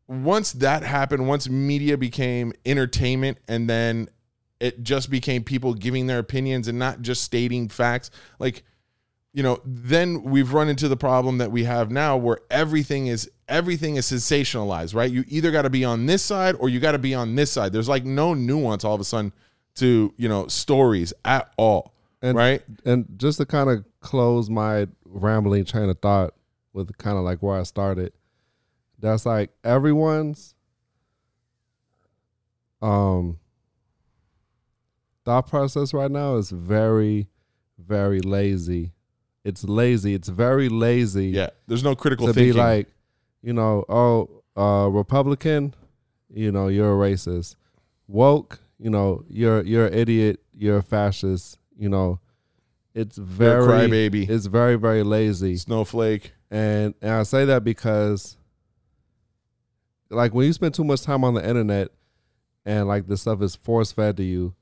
once that happened, once media became entertainment, and then it just became people giving their opinions and not just stating facts, like, you know, then we've run into the problem that we have now, where everything is sensationalized, right? You either got to be on this side or you got to be on this side. There's, like, no nuance all of a sudden to, you know, stories at all, and, right? And just to kind of close my rambling train of thought with kind of like where I started, that's like everyone's thought process right now is very, very lazy. It's lazy. It's very lazy. Yeah, there's no critical thinking. To be like, you know, Republican, you know, you're a racist. Woke, you know, you're an idiot. You're a fascist. You know, it's very crybaby. It's very, very lazy. Snowflake. And I say that because like when you spend too much time on the internet and like this stuff is force fed to you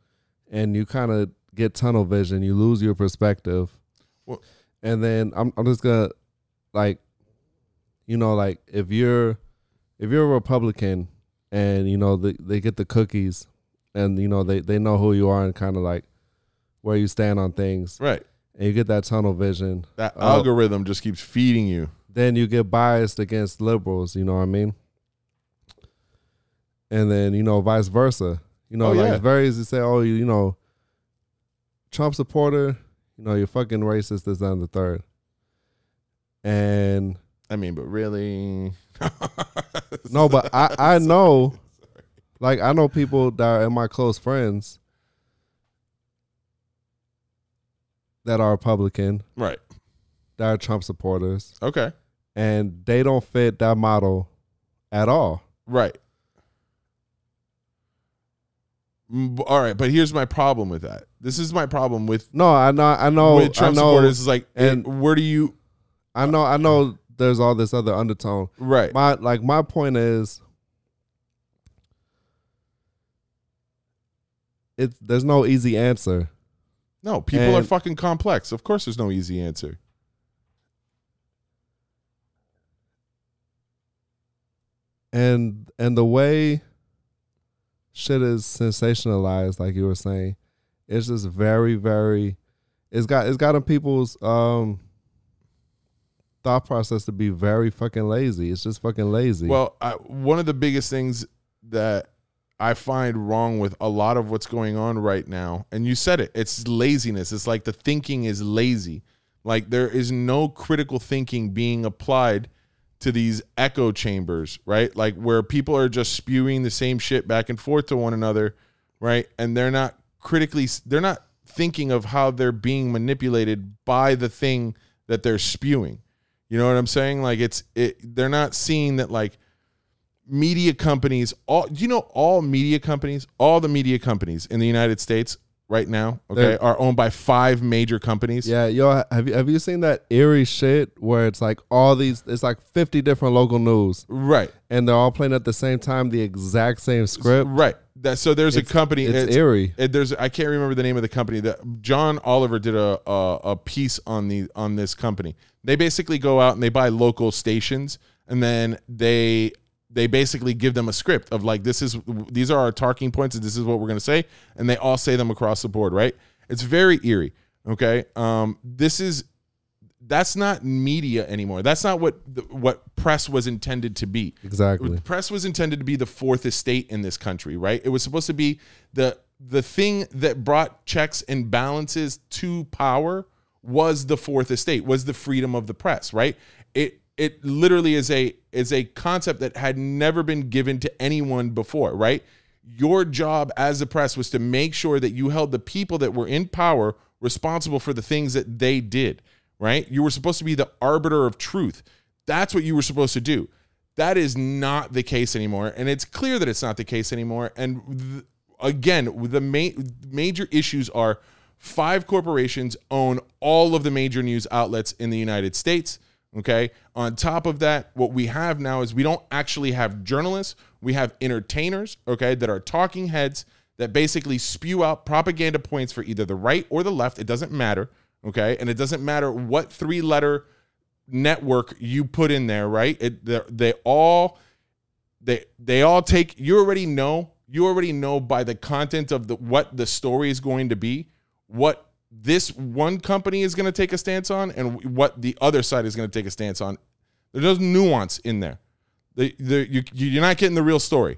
and you kind of get tunnel vision, you lose your perspective. Well, and then I'm just gonna like, you know, like if you're a Republican and you know they get the cookies and you know they know who you are and kind of like where you stand on things, right? And you get that tunnel vision. That algorithm just keeps feeding you. Then you get biased against liberals, you know what I mean? And then, you know, vice versa. You know, it's very easy to say, oh, you know, Trump supporter, you know, you're fucking racist, this, that, and the third. And I mean, but really? No, but I know, like, I know people that are in my close friends that are Republican. Right. That are Trump supporters. Okay. And they don't fit that model at all. Right. All right, but here's my problem with that. This is my problem with with Trump supporters is like, and where do you? I know. There's all this other undertone, right? My point is, there's no easy answer. No, people are fucking complex. Of course, there's no easy answer. And the way shit is sensationalized, like you were saying, it's just very, very, it's got people's thought process to be very fucking lazy. It's just fucking lazy. Well, one of the biggest things that I find wrong with a lot of what's going on right now, and you said it's laziness. It's like the thinking is lazy. Like there is no critical thinking being applied to these echo chambers, right? Like where people are just spewing the same shit back and forth to one another, right? And they're not thinking of how they're being manipulated by the thing that they're spewing. You know what I'm saying? Like they're not seeing that like media companies, all the media companies in the United States right now, okay, are owned by 5 major companies. Yeah, yo, have you seen that eerie shit where it's like all these, it's like 50 different local news, right? And they're all playing at the same time, the exact same script, right? That so there's a company. It's eerie. I can't remember the name of the company. That John Oliver did a piece on this company. They basically go out and they buy local stations, and then they basically give them a script of like, these are our talking points and this is what we're going to say. And they all say them across the board, right? It's very eerie. Okay. That's not media anymore. That's not what press was intended to be. Exactly. Press was intended to be the fourth estate in this country, right? It was supposed to be the thing that brought checks and balances to power was the fourth estate, was the freedom of the press, right? It literally is a concept that had never been given to anyone before, right? Your job as the press was to make sure that you held the people that were in power responsible for the things that they did, right? You were supposed to be the arbiter of truth. That's what you were supposed to do. That is not the case anymore, and it's clear that it's not the case anymore. And again, the major issues are 5 corporations own all of the major news outlets in the United States. Okay. On top of that, what we have now is we don't actually have journalists. We have entertainers, okay, that are talking heads that basically spew out propaganda points for either the right or the left. It doesn't matter, okay? And it doesn't matter what 3-letter network you put in there, right? They all take. You already know by the content of what the story is going to be, what this one company is going to take a stance on and what the other side is going to take a stance on. There's no nuance in there. You're not getting the real story,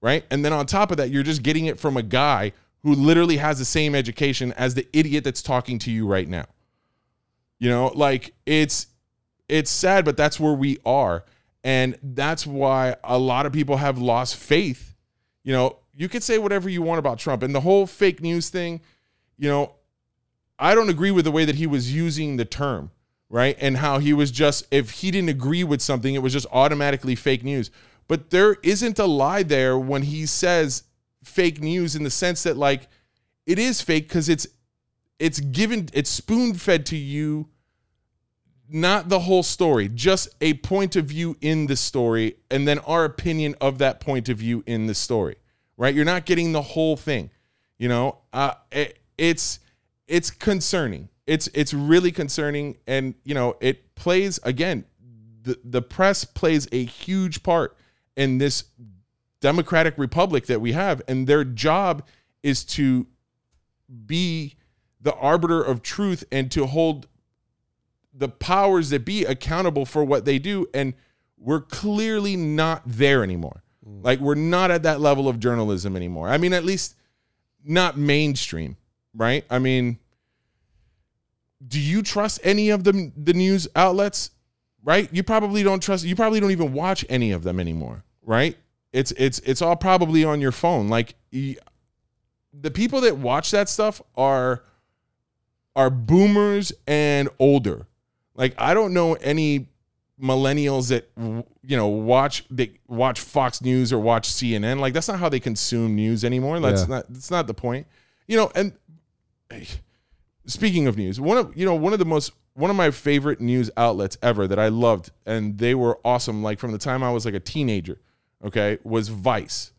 right? And then on top of that, you're just getting it from a guy who literally has the same education as the idiot that's talking to you right now. You know, like it's sad, but that's where we are. And that's why a lot of people have lost faith. You know, you could say whatever you want about Trump and the whole fake news thing, you know, I don't agree with the way that he was using the term, right? And how he was just, if he didn't agree with something, it was just automatically fake news. But there isn't a lie there when he says fake news in the sense that like it is fake because it's spoon fed to you not the whole story, just a point of view in the story, and then our opinion of that point of view in the story, right? You're not getting the whole thing, you know? It's concerning. It's really concerning, and, you know, it plays, again, the press plays a huge part in this democratic republic that we have, and their job is to be the arbiter of truth and to hold the powers that be accountable for what they do. And we're clearly not there anymore. Like, we're not at that level of journalism anymore. I mean, at least not mainstream, right? I mean, do you trust any of the news outlets, right? You probably don't trust, you probably don't even watch any of them anymore, right? It's all probably on your phone. Like, the people that watch that stuff are boomers and older. Like, I don't know any millennials that, you know, watch Fox News or watch CNN. Like, that's not how they consume news anymore. That's not the point, you know. And speaking of news, one of my favorite news outlets ever that I loved, and they were awesome, like, from the time I was like a teenager, okay, was Vice.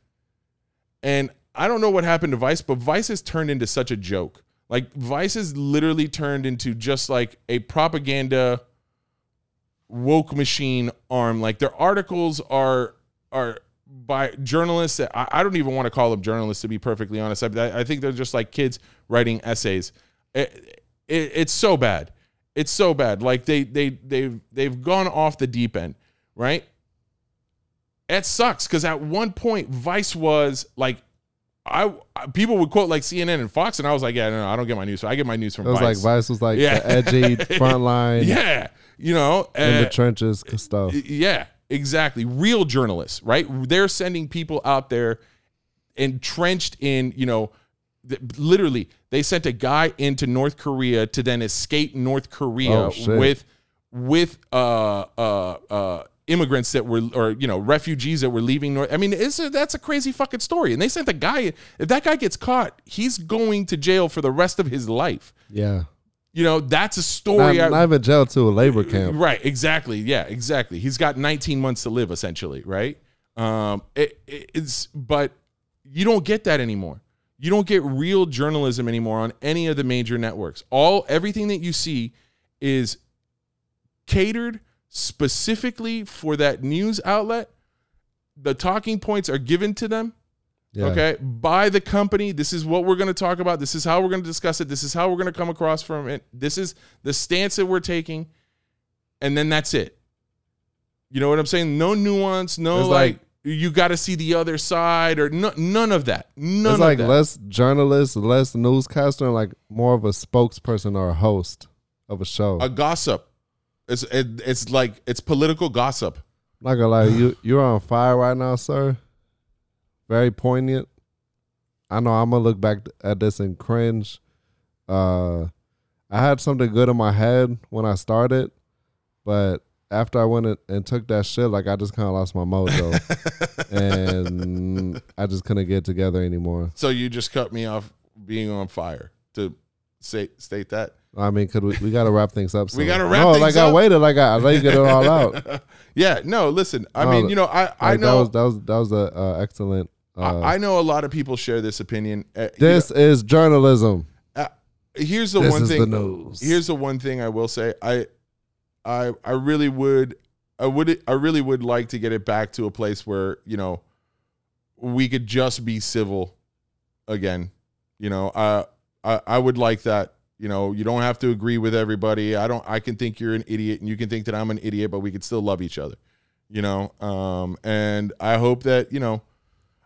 And I don't know what happened to Vice, but Vice has turned into such a joke. Like, Vice has literally turned into just like a propaganda woke machine arm. Like, their articles are by journalists that I don't even want to call them journalists, to be perfectly honest. I think they're just like kids writing essays. It's so bad. It's so bad. Like, they've gone off the deep end, right? It sucks, because at one point Vice was like, people would quote like CNN and Fox, and I was like, yeah, no, I don't get my news. I get my news from Vice. It was like Vice was like the edgy front line. Yeah, you know, in the trenches stuff. Yeah, exactly. Real journalists, right? They're sending people out there entrenched in, you know, literally they sent a guy into North Korea to then escape North Korea with immigrants that were, or, you know, refugees that were leaving North. I mean, that's a crazy fucking story. And they sent the guy. If that guy gets caught, he's going to jail for the rest of his life. Yeah, you know, that's a story. Not even jail, to a labor camp. Right. Exactly. Yeah. Exactly. He's got 19 months to live, essentially. Right. But you don't get that anymore. You don't get real journalism anymore on any of the major networks. Everything that you see is catered specifically for that news outlet. The talking points are given to them, okay, by the company. This is what we're going to talk about. This is how we're going to discuss it. This is how we're going to come across from it. This is the stance that we're taking, and then that's it. You know what I'm saying? No nuance. No, it's like you got to see the other side, or none of that. It's like less journalist, less newscaster, and like more of a spokesperson or a host of a show, a gossip. It's like, it's political gossip. I'm not gonna lie, you're on fire right now, sir. Very poignant. I know I'm gonna look back at this and cringe. I had something good in my head when I started, but after I went and took that shit, like, I just kind of lost my mojo, and I just couldn't get together anymore. So you just cut me off being on fire to state that. I mean, could we got to wrap things up. So we got to wrap things up. No, like, I waited, like, I let you get it all out. Yeah, no, listen. I mean, you know, I like, know. That was an excellent. I know a lot of people share this opinion. This is journalism. Here's the one thing. The news. Here's the one thing I will say. I really would like to get it back to a place where, you know, we could just be civil again. You know, I would like that. You know, you don't have to agree with everybody. I can think you're an idiot and you can think that I'm an idiot, but we can still love each other, you know? And I hope that, you know,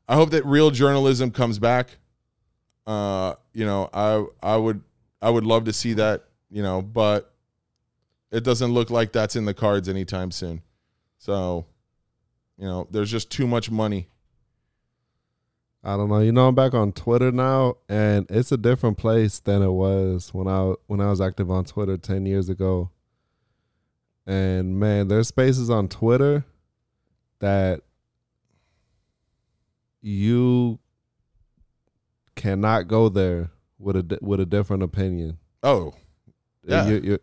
real journalism comes back. You know, I would love to see that, you know, but it doesn't look like that's in the cards anytime soon. So, you know, there's just too much money. I don't know. You know, I'm back on Twitter now, and it's a different place than it was when I was active on Twitter 10 years ago. And, man, there's spaces on Twitter that you cannot go there with a different opinion. Oh, Yeah.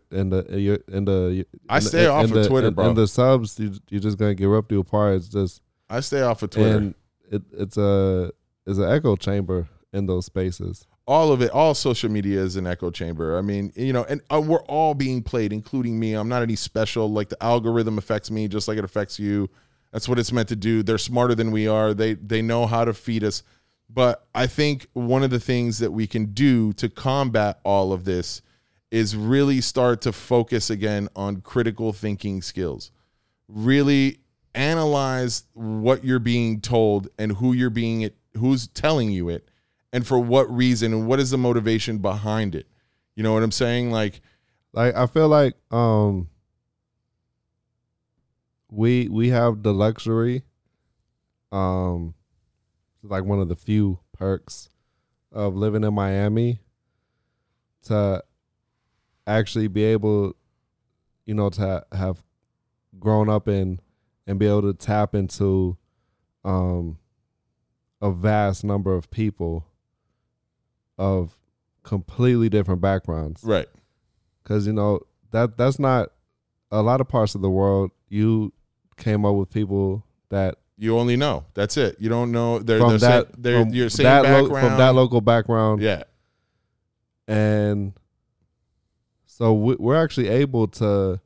I stay off of Twitter, bro. And the subs, you're just gonna get up to a part. It's just I stay off of Twitter. And it's an echo chamber in those spaces. All of it, all social media is an echo chamber. I mean, you know, and we're all being played, including me. I'm not any special. Like the algorithm affects me just like it affects you. That's what it's meant to do. They're smarter than we are. They know how to feed us. But I think one of the things that we can do to combat all of this is really start to focus again on critical thinking skills. Really analyze what you're being told and who's telling you it and for what reason and what is the motivation behind it. You know what I'm saying? Like I feel like we have the luxury, like one of the few perks of living in Miami, to actually be able, you know, to have grown up in and be able to tap into a vast number of people of completely different backgrounds. Right. Because, you know, that's not a lot of parts of the world. You came up with people that you only know. That's it. You don't know from that local background. Yeah. And so we're actually able to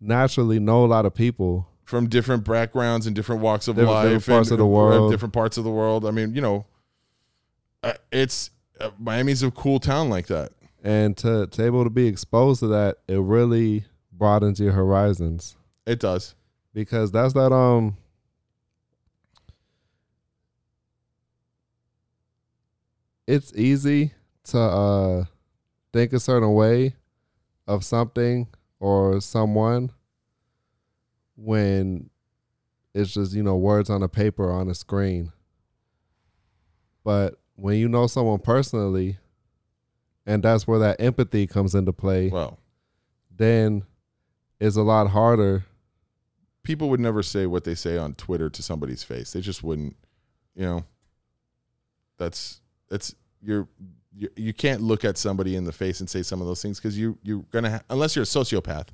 naturally know a lot of people from different backgrounds and different walks of life, different parts of the world. I mean, you know, Miami's a cool town like that. And to able to be exposed to that, it really broadens your horizons. It does. Because that's that it's easy to think a certain way of something or someone when it's just, you know, words on a paper or on a screen. But when you know someone personally, and that's where that empathy comes into play, wow, then it's a lot harder. People would never say what they say on Twitter to somebody's face. They just wouldn't, you know. That's you can't look at somebody in the face and say some of those things because you're gonna unless you're a sociopath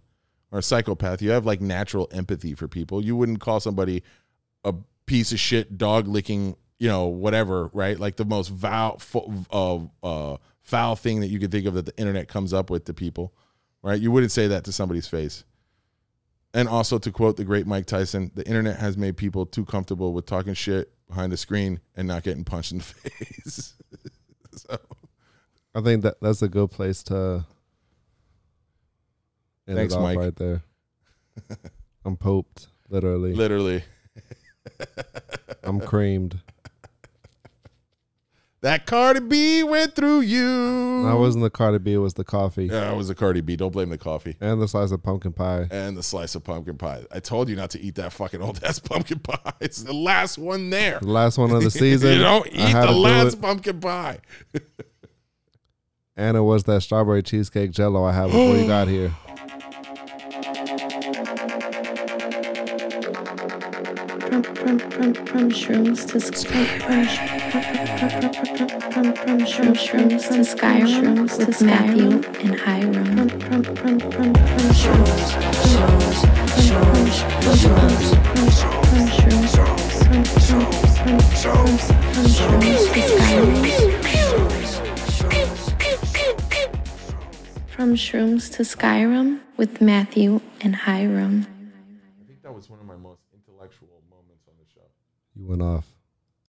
or a psychopath, you have like natural empathy for people. You wouldn't call somebody a piece of shit, dog licking, you know, whatever, right? Like the most foul thing that you could think of that the internet comes up with to people, right? You wouldn't say that to somebody's face. And also, to quote the great Mike Tyson, the internet has made people too comfortable with talking shit behind the screen and not getting punched in the face. So I think that's a good place to end it off, Mike. Right there. I'm poped, literally. Literally. I'm creamed. That Cardi B went through you. That wasn't the Cardi B. It was the coffee. Yeah, it was the Cardi B. Don't blame the coffee. And the slice of pumpkin pie. I told you not to eat that fucking old-ass pumpkin pie. It's the last one there. The last one of the season. You don't eat the last pumpkin pie. And it was that strawberry cheesecake jello I had before you got here. From shrooms to Skyrim with Matthew and Hiram. From shrooms to Skyrim with Matthew and Hiram. I think that was one of my most intellectual moments on the show. You went off.